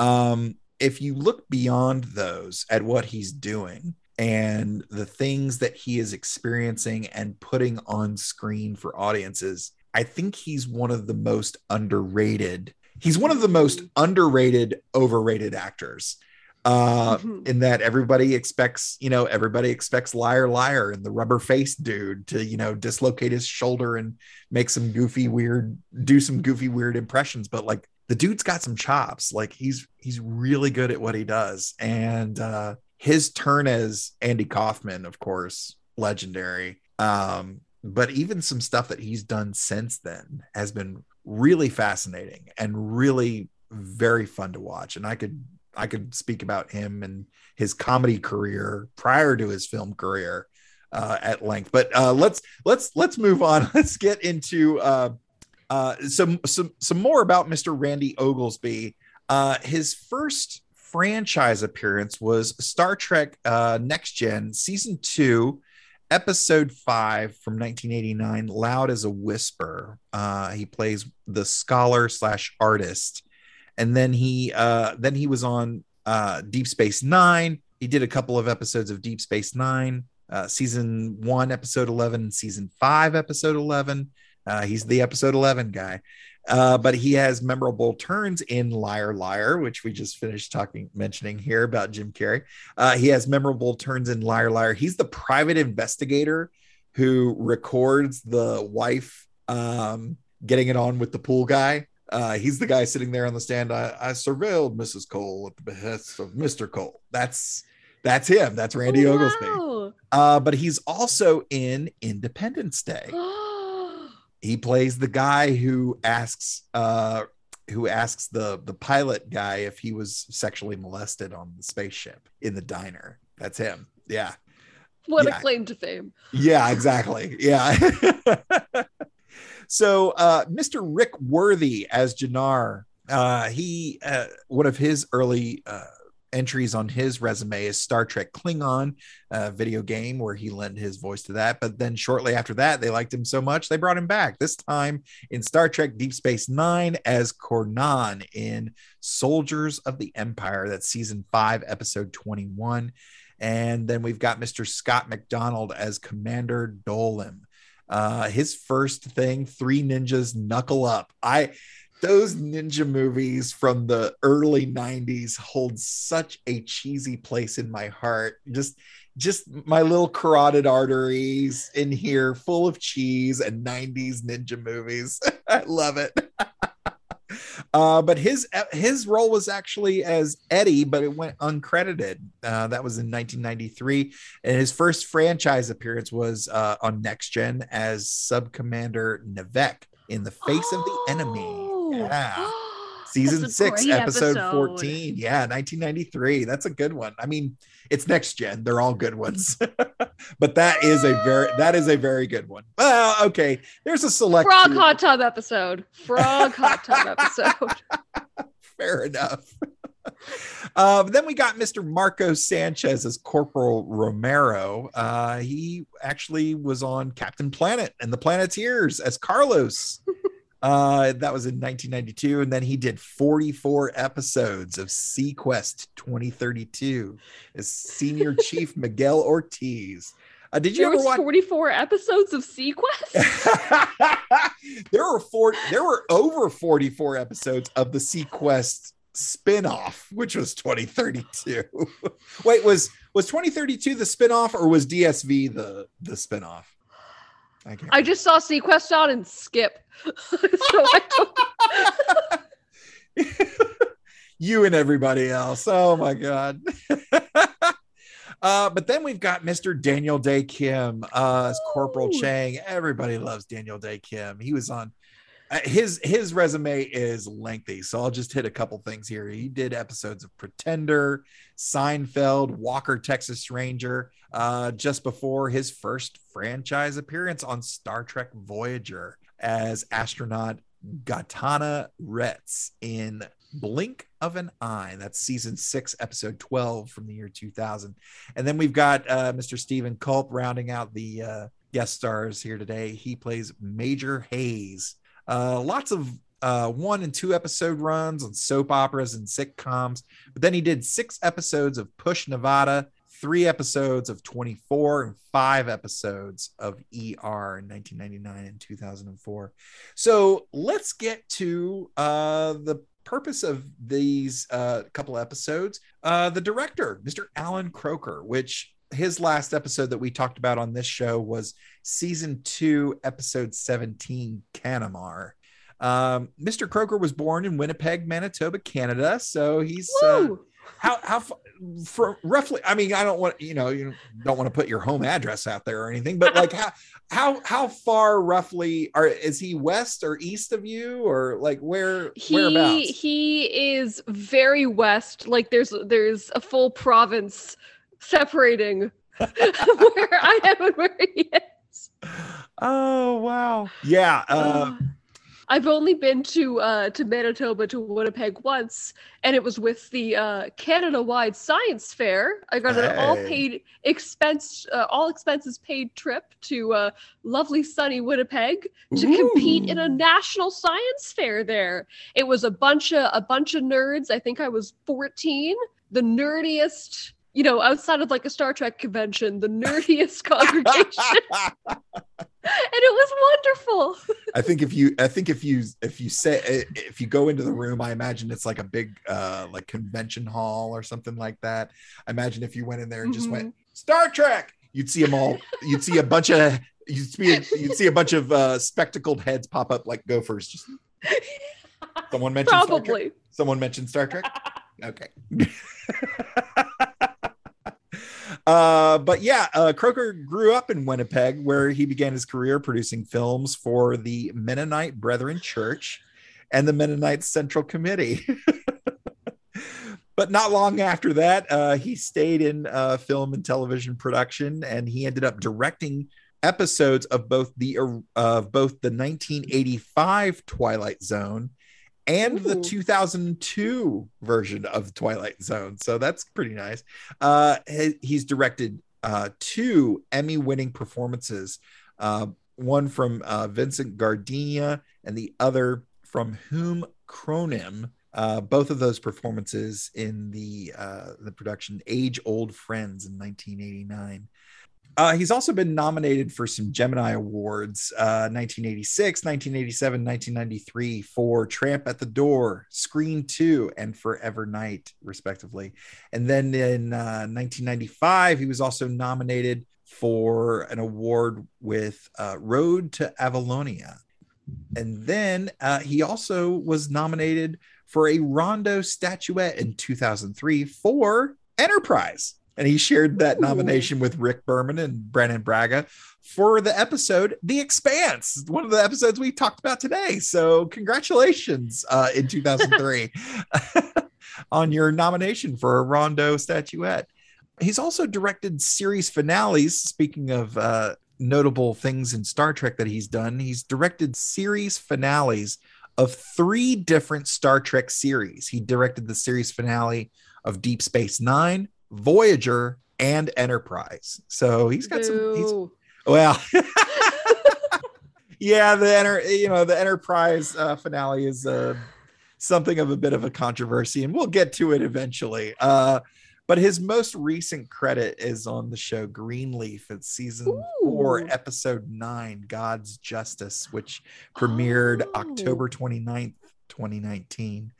Um, if you look beyond those at what he's doing and the things that he is experiencing and putting on screen for audiences, I think he's one of the most underrated. He's one of the most underrated, overrated actors, uh, mm-hmm. in that everybody expects, you know, everybody expects Liar, Liar and the rubber face dude to, you know, dislocate his shoulder and make some goofy, weird, do some goofy, weird impressions. But like, the dude's got some chops. Like he's he's really good at what he does. And uh, his turn as Andy Kaufman, of course, legendary. Um, but even some stuff that he's done since then has been really fascinating and really very fun to watch. And I could I could speak about him and his comedy career prior to his film career uh, at length. But uh, let's let's let's move on. Let's get into. Uh, Uh, some some some more about Mister Randy Oglesby. Uh, his first franchise appearance was Star Trek uh, Next Gen Season two, Episode five from nineteen eighty-nine, Loud as a Whisper. Uh, he plays the scholar slash artist. And then he uh, then he was on uh, Deep Space Nine. He did a couple of episodes of Deep Space Nine, uh, Season one, Episode eleven, and Season five, Episode eleven. Uh, he's the Episode eleven guy. Uh, but he has memorable turns in Liar Liar, which we just finished talking, mentioning here about Jim Carrey. Uh, he has memorable turns in Liar Liar. He's the private investigator who records the wife um, getting it on with the pool guy. Uh, he's the guy sitting there on the stand. I, I surveilled Missus Cole at the behest of Mister Cole. That's that's him. That's Randy oh, Oglesby. Wow. Uh, but he's also in Independence Day. He plays the guy who asks uh, who asks the, the pilot guy if he was sexually molested on the spaceship in the diner. That's him. Yeah. What yeah. a claim to fame. Yeah, exactly. Yeah. So uh, Mister Rick Worthy as Jannar, uh, he uh, one of his early uh, entries on his resume is Star Trek Klingon uh, video game, where he lent his voice to that. But then shortly after that, they liked him so much, they brought him back, this time in Star Trek Deep Space Nine as Kornan in Soldiers of the Empire. That's Season five, Episode twenty-one. And then we've got Mister Scott McDonald as Commander Dolim. Uh, his first thing, Three Ninjas Knuckle Up. I, those ninja movies from the early nineties hold such a cheesy place in my heart. Just, just my little carotid arteries in here, full of cheese and nineties ninja movies. I love it. Uh, but his his role was actually as Eddie, but it went uncredited. Uh, that was in nineteen ninety-three, and his first franchise appearance was uh, on Next Gen as Sub Commander Nevek in The Face oh, of the Enemy. Yeah, season six, episode, episode fourteen. Yeah, nineteen ninety-three. That's a good one. I mean, it's Next Gen; they're all good ones. But that is a very that is a very good one. Well, okay. There's a select Frog few. Hot Tub episode. Frog Hot Tub episode. Fair enough. Uh, then we got Mister Marco Sanchez as Corporal Romero. Uh, he actually was on Captain Planet and the Planeteers as Carlos. Uh, that was in nineteen ninety-two, and then he did forty-four episodes of SeaQuest twenty thirty-two as Senior Chief Miguel Ortiz. Uh, did you there ever was watch forty-four episodes of SeaQuest? There were four. There were over forty-four episodes of the SeaQuest spinoff, which was twenty thirty-two. Wait, was was twenty thirty-two the spinoff, or was D S V the the spinoff? I, I just saw SeaQuest on and skip. So I don't... You and everybody else. Oh my God. Uh, but then we've got Mister Daniel Day Kim uh, as Corporal Ooh. Chang. Everybody loves Daniel Day Kim. He was on uh, his his resume is lengthy, so I'll just hit a couple things here. He did episodes of Pretender, Seinfeld, Walker, Texas Ranger, uh, just before his first franchise appearance on Star Trek Voyager as astronaut Gaetana Retz in Blink of an Eye. That's Season six, Episode twelve from the year two thousand. And then we've got uh, Mister Stephen Culp rounding out the uh, guest stars here today. He plays Major Hayes. Uh, lots of uh, one and two episode runs on soap operas and sitcoms. But then he did six episodes of Push Nevada, three episodes of twenty-four, and five episodes of E R in nineteen ninety-nine and two thousand four. So let's get to uh, the purpose of these uh, couple episodes. Uh, the director, Mister Alan Croker, which his last episode that we talked about on this show was Season two, Episode seventeen, Canamar. Um, Mister Croker was born in Winnipeg, Manitoba, Canada. So he's... How how for roughly? I mean, I don't want you know you don't want to put your home address out there or anything, but like how how how far roughly are is he west or east of you, or like where he, whereabouts? He is very west. Like there's there's a full province separating where I am and where he is. Oh wow! Yeah. Uh, I've only been to uh, to Manitoba, to Winnipeg once, and it was with the uh, Canada-wide science fair. I got hey. an all-paid expense, uh, all expenses paid trip to uh, lovely sunny Winnipeg to Ooh. compete in a national science fair there. It was a bunch of a bunch of nerds. I think I was fourteen. The nerdiest, you know, outside of like a Star Trek convention, the nerdiest congregation. And it was wonderful. I think if you, I think if you, if you say, if you go into the room, I imagine it's like a big, uh, like convention hall or something like that. I imagine if you went in there and mm-hmm. just went Star Trek, you'd see them all. You'd see a bunch of, you'd see, a, you'd see a bunch of uh, spectacled heads pop up like gophers. Just someone mentioned Probably. Star Trek. Someone mentioned Star Trek. Okay. Uh, but yeah, uh, Croker grew up in Winnipeg, where he began his career producing films for the Mennonite Brethren Church and the Mennonite Central Committee. But not long after that, uh, he stayed in uh, film and television production, and he ended up directing episodes of both the of uh, both the nineteen eighty-five Twilight Zone and Ooh. the two thousand two version of Twilight Zone. So that's pretty nice. Uh, he, he's directed uh, two Emmy-winning performances, uh, one from uh, Vincent Gardenia and the other from Hume Cronum. Uh, both of those performances in the, uh, the production Age Old Friends in nineteen eighty-nine. Uh, he's also been nominated for some Gemini Awards, uh, nineteen eighty-six, nineteen eighty-seven, nineteen ninety-three for Tramp at the Door, Scream two, and Forever Night, respectively. And then in uh, nineteen ninety-five, he was also nominated for an award with uh, Road to Avalonia. And then uh, he also was nominated for a Rondo statuette in two thousand three for Enterprise. And he shared that Ooh. nomination with Rick Berman and Brennan Braga for the episode The Expanse, one of the episodes we talked about today. So congratulations uh, in two thousand three on your nomination for a Rondo statuette. He's also directed series finales. Speaking of uh, notable things in Star Trek that he's done, he's directed series finales of three different Star Trek series. He directed the series finale of Deep Space Nine, Voyager, and Enterprise. So he's got Boo. some he's, well yeah the enter you know the Enterprise uh, finale is uh, something of a bit of a controversy, and we'll get to it eventually, uh but his most recent credit is on the show Greenleaf. It's season Ooh. four, episode nine, God's Justice, which premiered oh. October twenty-ninth, twenty nineteen.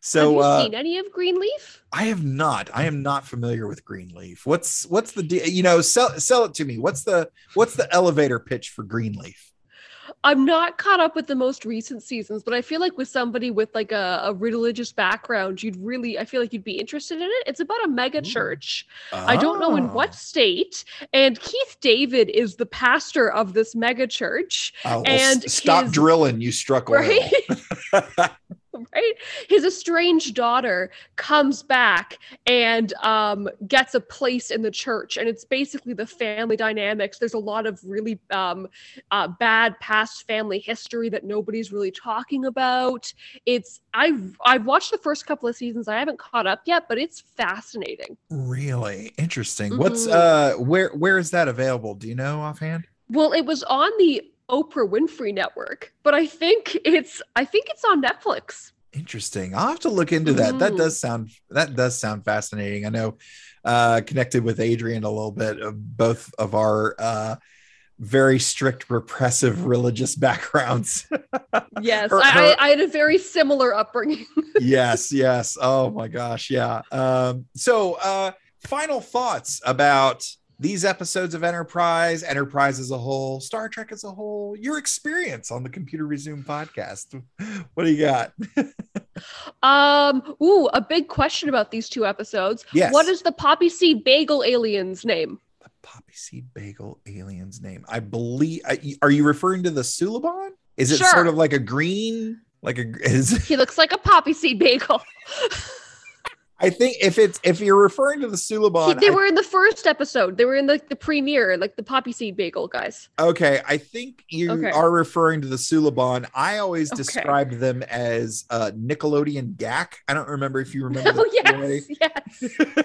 So, have you uh, seen any of Greenleaf? I have not. I am not familiar with Greenleaf. What's what's the de- you know sell sell it to me. What's the what's the elevator pitch for Greenleaf? I'm not caught up with the most recent seasons, but I feel like with somebody with like a, a religious background, you'd really, I feel like you'd be interested in it. It's about a mega Ooh. church. Oh. I don't know in what state. And Keith David is the pastor of this mega church. Oh, well, and s- stop his, drilling. You struck oil. Right? Right? His estranged daughter comes back and um, gets a place in the church. And it's basically the family dynamics. There's a lot of really um, uh, bad past family history that nobody's really talking about. It's I've, I've watched the first couple of seasons. I haven't caught up yet, but it's fascinating. Really interesting. Mm-hmm. What's uh, where where is that available? Do you know offhand? Well, it was on the Oprah Winfrey Network, but I think it's I think it's on Netflix. Interesting. I'll have to look into that. Mm. That does sound that does sound fascinating. I know uh connected with Adrian a little bit of both of our uh very strict repressive religious backgrounds. Yes. her, her, I, I had a very similar upbringing. yes, yes. Oh my gosh, yeah. Um so uh final thoughts about these episodes of Enterprise, Enterprise as a whole, Star Trek as a whole, your experience on the Computer Resume podcast. What do you got? um, ooh, a big question about these two episodes. Yes. What is the Poppy Seed Bagel alien's name? The Poppy Seed Bagel alien's name. I believe, are you referring to the Suliban? Is it sure. sort of like a green, like a, is he looks like a poppy seed bagel. I think if it's if you're referring to the Suliban, he, they were I, in the first episode. They were in the, the premiere, like the poppy seed bagel guys. Okay, I think you okay. are referring to the Suliban. I always okay. described them as uh, Nickelodeon Gak. I don't remember if you remember. Oh yes, yes.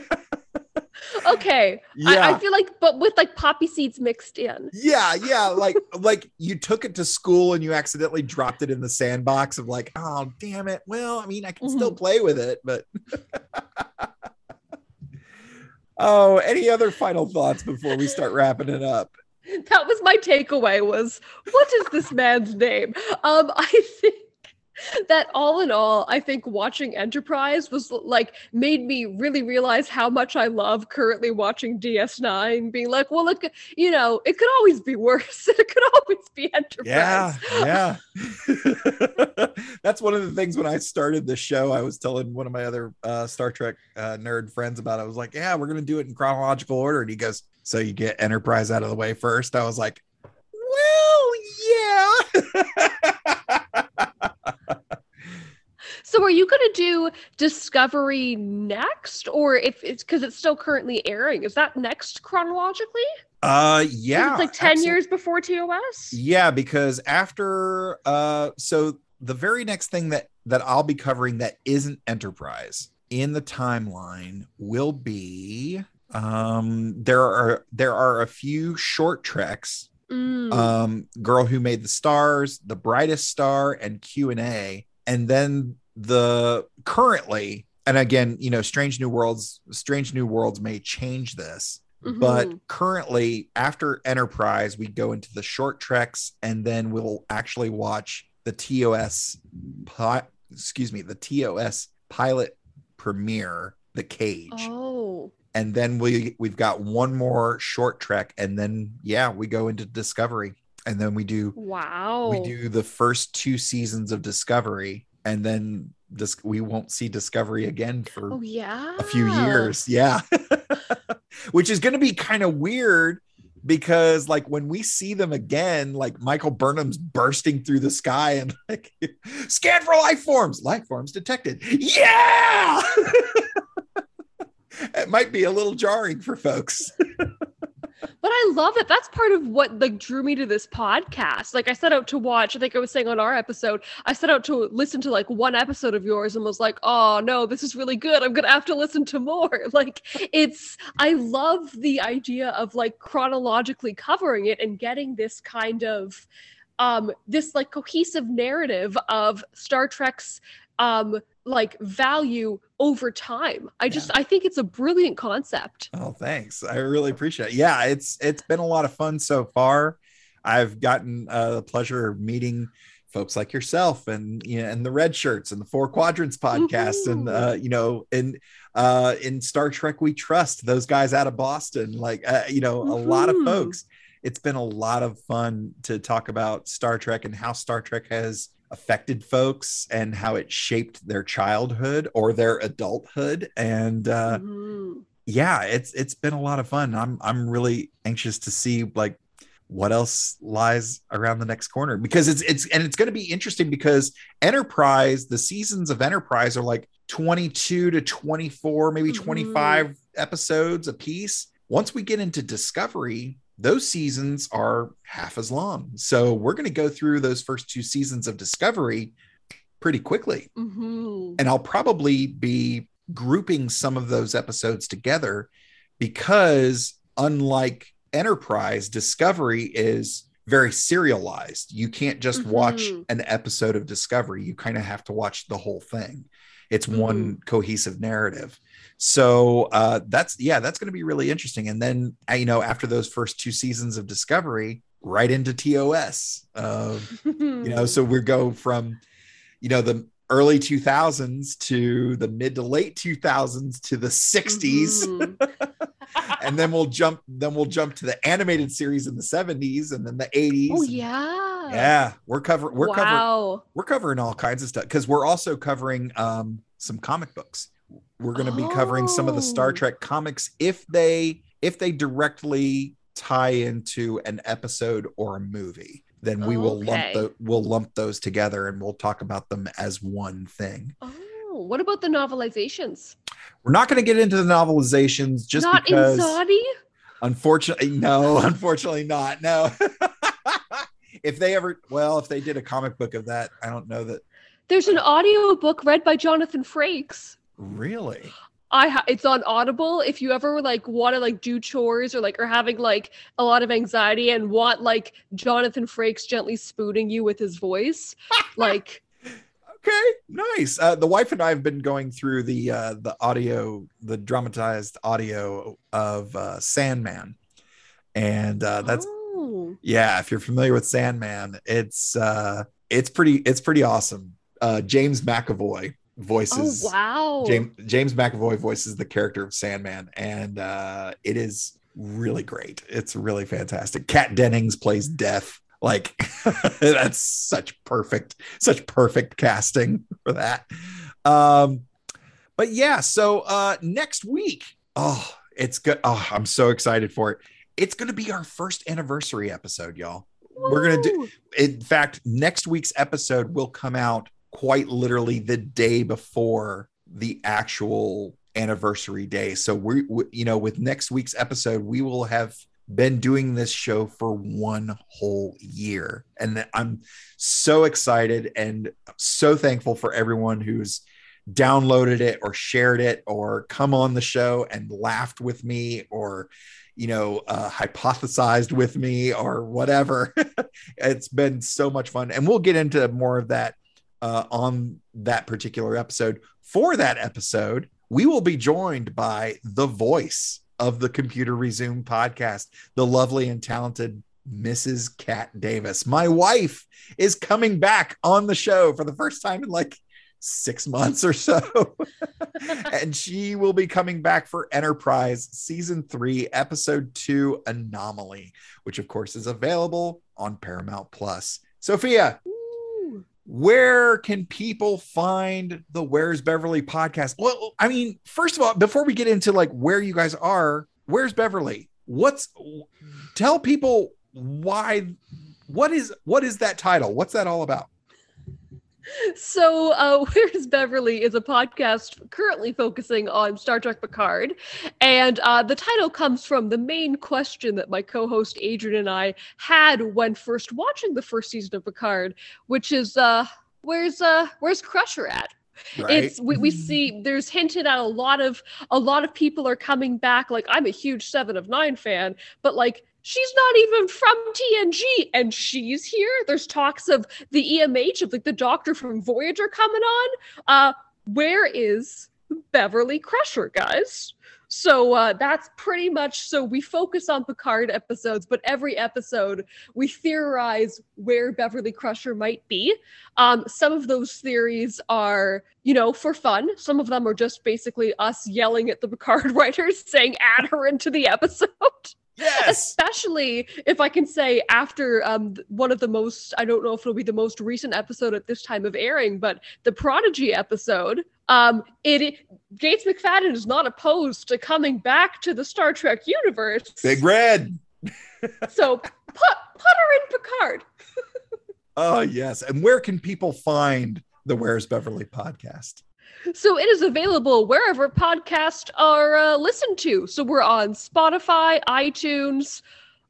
Okay, yeah. I, I feel like, but with like poppy seeds mixed in. Yeah, yeah, like like you took it to school and you accidentally dropped it in the sandbox of like, oh damn it. Well, I mean, I can mm-hmm. still play with it, but. Oh, any other final thoughts before we start wrapping it up? That was my takeaway. Was what is this man's name? Um, I think. That all in all, I think watching Enterprise was like made me really realize how much I love currently watching D S nine, being like, well, look, you know, it could always be worse. It could always be Enterprise. Yeah, yeah. That's one of the things when I started the show, I was telling one of my other uh, Star Trek uh, nerd friends about it. I was like, yeah, we're going to do it in chronological order. And he goes, so you get Enterprise out of the way first. I was like, well, yeah. So are you going to do Discovery next, or if it's because it's still currently airing, is that next chronologically? Uh, yeah. It's like ten absolutely. Years before T O S? Yeah, because after, uh, so the very next thing that, that I'll be covering that isn't Enterprise in the timeline will be, um, there are, there are a few short treks, mm. um, Girl Who Made the Stars, The Brightest Star, and Q and A. And then the currently, and again, you know, Strange New Worlds, Strange New Worlds may change this, mm-hmm. but currently after Enterprise, we go into the short treks and then we'll actually watch the T O S, pi- excuse me, the T O S pilot premiere, The Cage. Oh. And then we, we've got one more short trek and then, yeah, we go into Discovery. And then we do, wow, we do the first two seasons of Discovery, and then this we won't see Discovery again for oh, yeah. a few years. Yeah. Which is going to be kind of weird because like when we see them again, like Michael Burnham's bursting through the sky and like scan for life forms, life forms detected. Yeah. It might be a little jarring for folks. But I love it. That's part of what like drew me to this podcast. Like I set out to watch, I think I was saying on our episode, I set out to listen to like one episode of yours and was like, oh no, this is really good. I'm going to have to listen to more. Like it's, I love the idea of like chronologically covering it and getting this kind of, um, this like cohesive narrative of Star Trek's, um, like value over time. I just, yeah. I think it's a brilliant concept. Oh, thanks. I really appreciate it. Yeah. It's, it's been a lot of fun so far. I've gotten uh, the pleasure of meeting folks like yourself and, you know, and the Red Shirts and the Four Quadrants podcast. Mm-hmm. And, uh, you know, and uh, in Star Trek, We Trust, those guys out of Boston, like, uh, you know, mm-hmm. a lot of folks. It's been a lot of fun to talk about Star Trek and how Star Trek has affected folks and how it shaped their childhood or their adulthood. And uh, mm-hmm. yeah, it's it's been a lot of fun. I'm I'm really anxious to see like what else lies around the next corner, because it's it's and it's going to be interesting because Enterprise, the seasons of Enterprise are like twenty-two to twenty-four, maybe mm-hmm. twenty-five episodes a piece. Once we get into Discovery, those seasons are half as long. So we're going to go through those first two seasons of Discovery pretty quickly. Mm-hmm. And I'll probably be grouping some of those episodes together because unlike Enterprise, Discovery is very serialized. You can't just mm-hmm. watch an episode of Discovery. You kind of have to watch the whole thing. It's mm-hmm. one cohesive narrative. So uh, that's, yeah, that's going to be really interesting. And then, you know, after those first two seasons of Discovery, right into T O S, uh, you know, so we go from, you know, the early two thousands to the mid to late two thousands to the sixties. Mm-hmm. And then we'll jump, then we'll jump to the animated series in the seventies and then the eighties. Oh, yeah. And, yeah. We're covering, we're wow. covering, we're covering all kinds of stuff because we're also covering um, some comic books. We're going to be covering oh. some of the Star Trek comics if they if they directly tie into an episode or a movie, then we okay. will lump the, we'll lump those together and we'll talk about them as one thing. Oh. What about the novelizations? We're not going to get into the novelizations just not because. Not in Saudi? Unfortunately, no. Unfortunately not. No. If they ever, well, if they did a comic book of that, I don't know that. There's an audio book read by Jonathan Frakes. Really? I ha- it's on Audible. If you ever like want to like do chores or like are having like a lot of anxiety and want like Jonathan Frakes gently spooning you with his voice, like. Okay, nice. Uh, the wife and I have been going through the uh, the audio, the dramatized audio of uh, Sandman, and uh, that's oh. yeah. If you're familiar with Sandman, it's uh, it's pretty it's pretty awesome. Uh, James McAvoy. voices oh, wow James, James McAvoy voices the character of Sandman, and uh it is really great. It's really fantastic. Kat Dennings plays Death, like that's such perfect such perfect casting for that. Um but yeah, so uh next week, oh it's good oh I'm so excited for it. It's gonna be our first anniversary episode, y'all. Woo! We're gonna do, in fact, next week's episode will come out quite literally the day before the actual anniversary day. So we, we, you know, with next week's episode, we will have been doing this show for one whole year. And I'm so excited and so thankful for everyone who's downloaded it or shared it or come on the show and laughed with me or, you know, uh, hypothesized with me or whatever. It's been so much fun. And we'll get into more of that Uh, on that particular episode. For that episode, we will be joined by the voice of the Computer Resume podcast, the lovely and talented Missus Kat Davis. My wife is coming back on the show for the first time in like six months or so. And she will be coming back for Enterprise season three, episode two, Anomaly, which of course is available on Paramount Plus. Sophia, where can people find the Where's Beverly podcast? Well, I mean, first of all, before we get into like where you guys are, Where's Beverly? What's tell people why, what is, what is that title? What's that all about? So uh, Where's Beverly is a podcast currently focusing on Star Trek Picard. And uh, the title comes from the main question that my co-host Adrian and I had when first watching the first season of Picard, which is, uh, where's uh, where's Crusher at? Right. It's we, we see there's hinted at a lot of a lot of people are coming back. Like, I'm a huge Seven of Nine fan, but like, she's not even from T N G and she's here. There's talks of the E M H, of like the doctor from Voyager coming on. Uh, where is Beverly Crusher, guys? So uh, that's pretty much, so we focus on Picard episodes, but every episode we theorize where Beverly Crusher might be. Um, some of those theories are, you know, for fun. Some of them are just basically us yelling at the Picard writers saying, add her into the episode. Yes. Especially if I can say after um, one of the most, I don't know if it'll be the most recent episode at this time of airing, but the Prodigy episode, um, it, it Gates McFadden is not opposed to coming back to the Star Trek universe. Big Red. So put, put her in Picard. Oh, yes. And where can people find the Where's Beverly podcast? So it is available wherever podcasts are uh, listened to. So we're on Spotify, iTunes,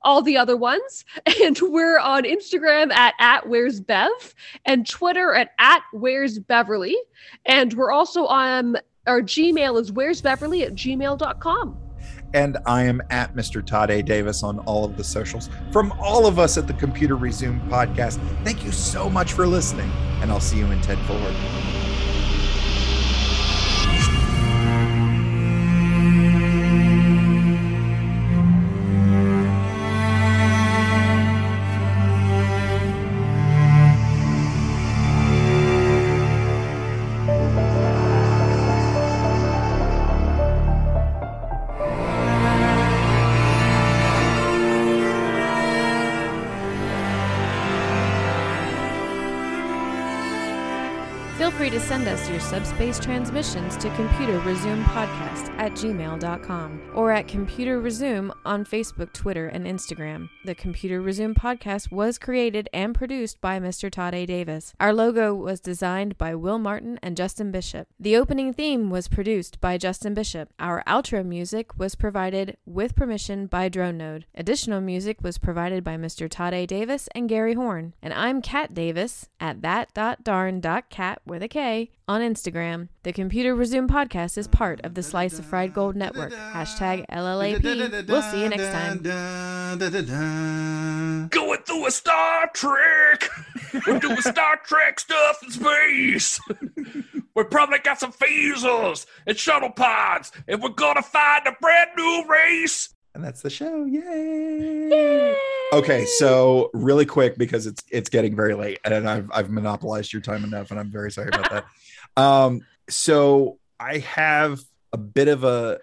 all the other ones. And we're on Instagram at, at Where's Bev, and Twitter at, at Where's Beverly. And we're also on our Gmail is Where's Beverly at gmail dot com. And I am at Mister Todd A. Davis on all of the socials. From all of us at the Computer Resume podcast, thank you so much for listening. And I'll see you in ten forward. free to send us your subspace transmissions to Computer Resume Podcast at gmail dot com or at Computer Resume on Facebook, Twitter, and Instagram. The Computer Resume Podcast was created and produced by Mister Todd A. Davis. Our logo was designed by Will Martin and Justin Bishop. The opening theme was produced by Justin Bishop. Our outro music was provided with permission by Drone Node. Additional music was provided by Mister Todd A. Davis and Gary Horn. And I'm Kat Davis at that dot darn dot cat with a K on Instagram. The Computer Resume Podcast is part of the Slice of Fried Gold Network. Hashtag L L A P. We'll see you next time. Going through a Star Trek. We're doing Star Trek stuff in space. We probably got some phasers and shuttle pods, and we're going to find a brand new race. And that's the show. Yay. Yay. Okay, so really quick, because it's it's getting very late and I've I've monopolized your time enough, and I'm very sorry about that. Um, so I have a bit of a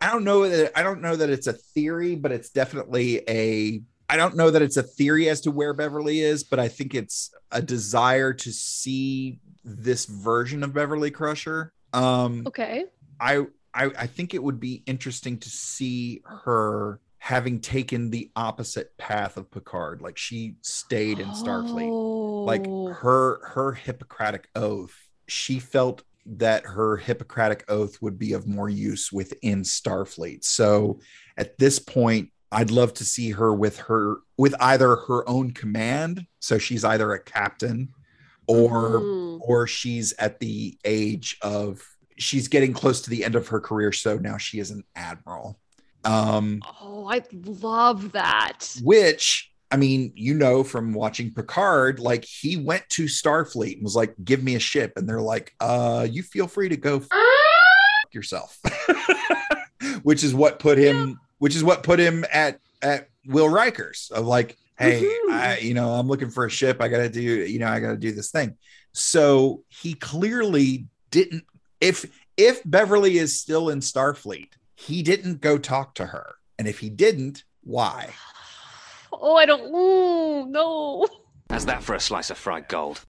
I don't know that I don't know that it's a theory, but it's definitely a I don't know that it's a theory as to where Beverly is, but I think it's a desire to see this version of Beverly Crusher. Um, okay. I, I I think it would be interesting to see her having taken the opposite path of Picard. Like, she stayed in Starfleet. Oh. Like her her Hippocratic oath, she felt that her Hippocratic oath would be of more use within Starfleet. So at this point, I'd love to see her with her with either her own command, so she's either a captain or mm. or she's at the age of she's getting close to the end of her career, so now she is an admiral. Um, oh, I love that. Which, I mean, you know, from watching Picard, like, he went to Starfleet and was like, give me a ship. And they're like, uh, you feel free to go f- yourself, which is what put him, yeah. which is what put him at, at Will Riker's of like, hey, mm-hmm. I, you know, I'm looking for a ship. I got to do, you know, I got to do this thing. So he clearly didn't, if, if Beverly is still in Starfleet, he didn't go talk to her. And if he didn't, why? Oh, I don't... Ooh, no. How's that for a slice of fried gold?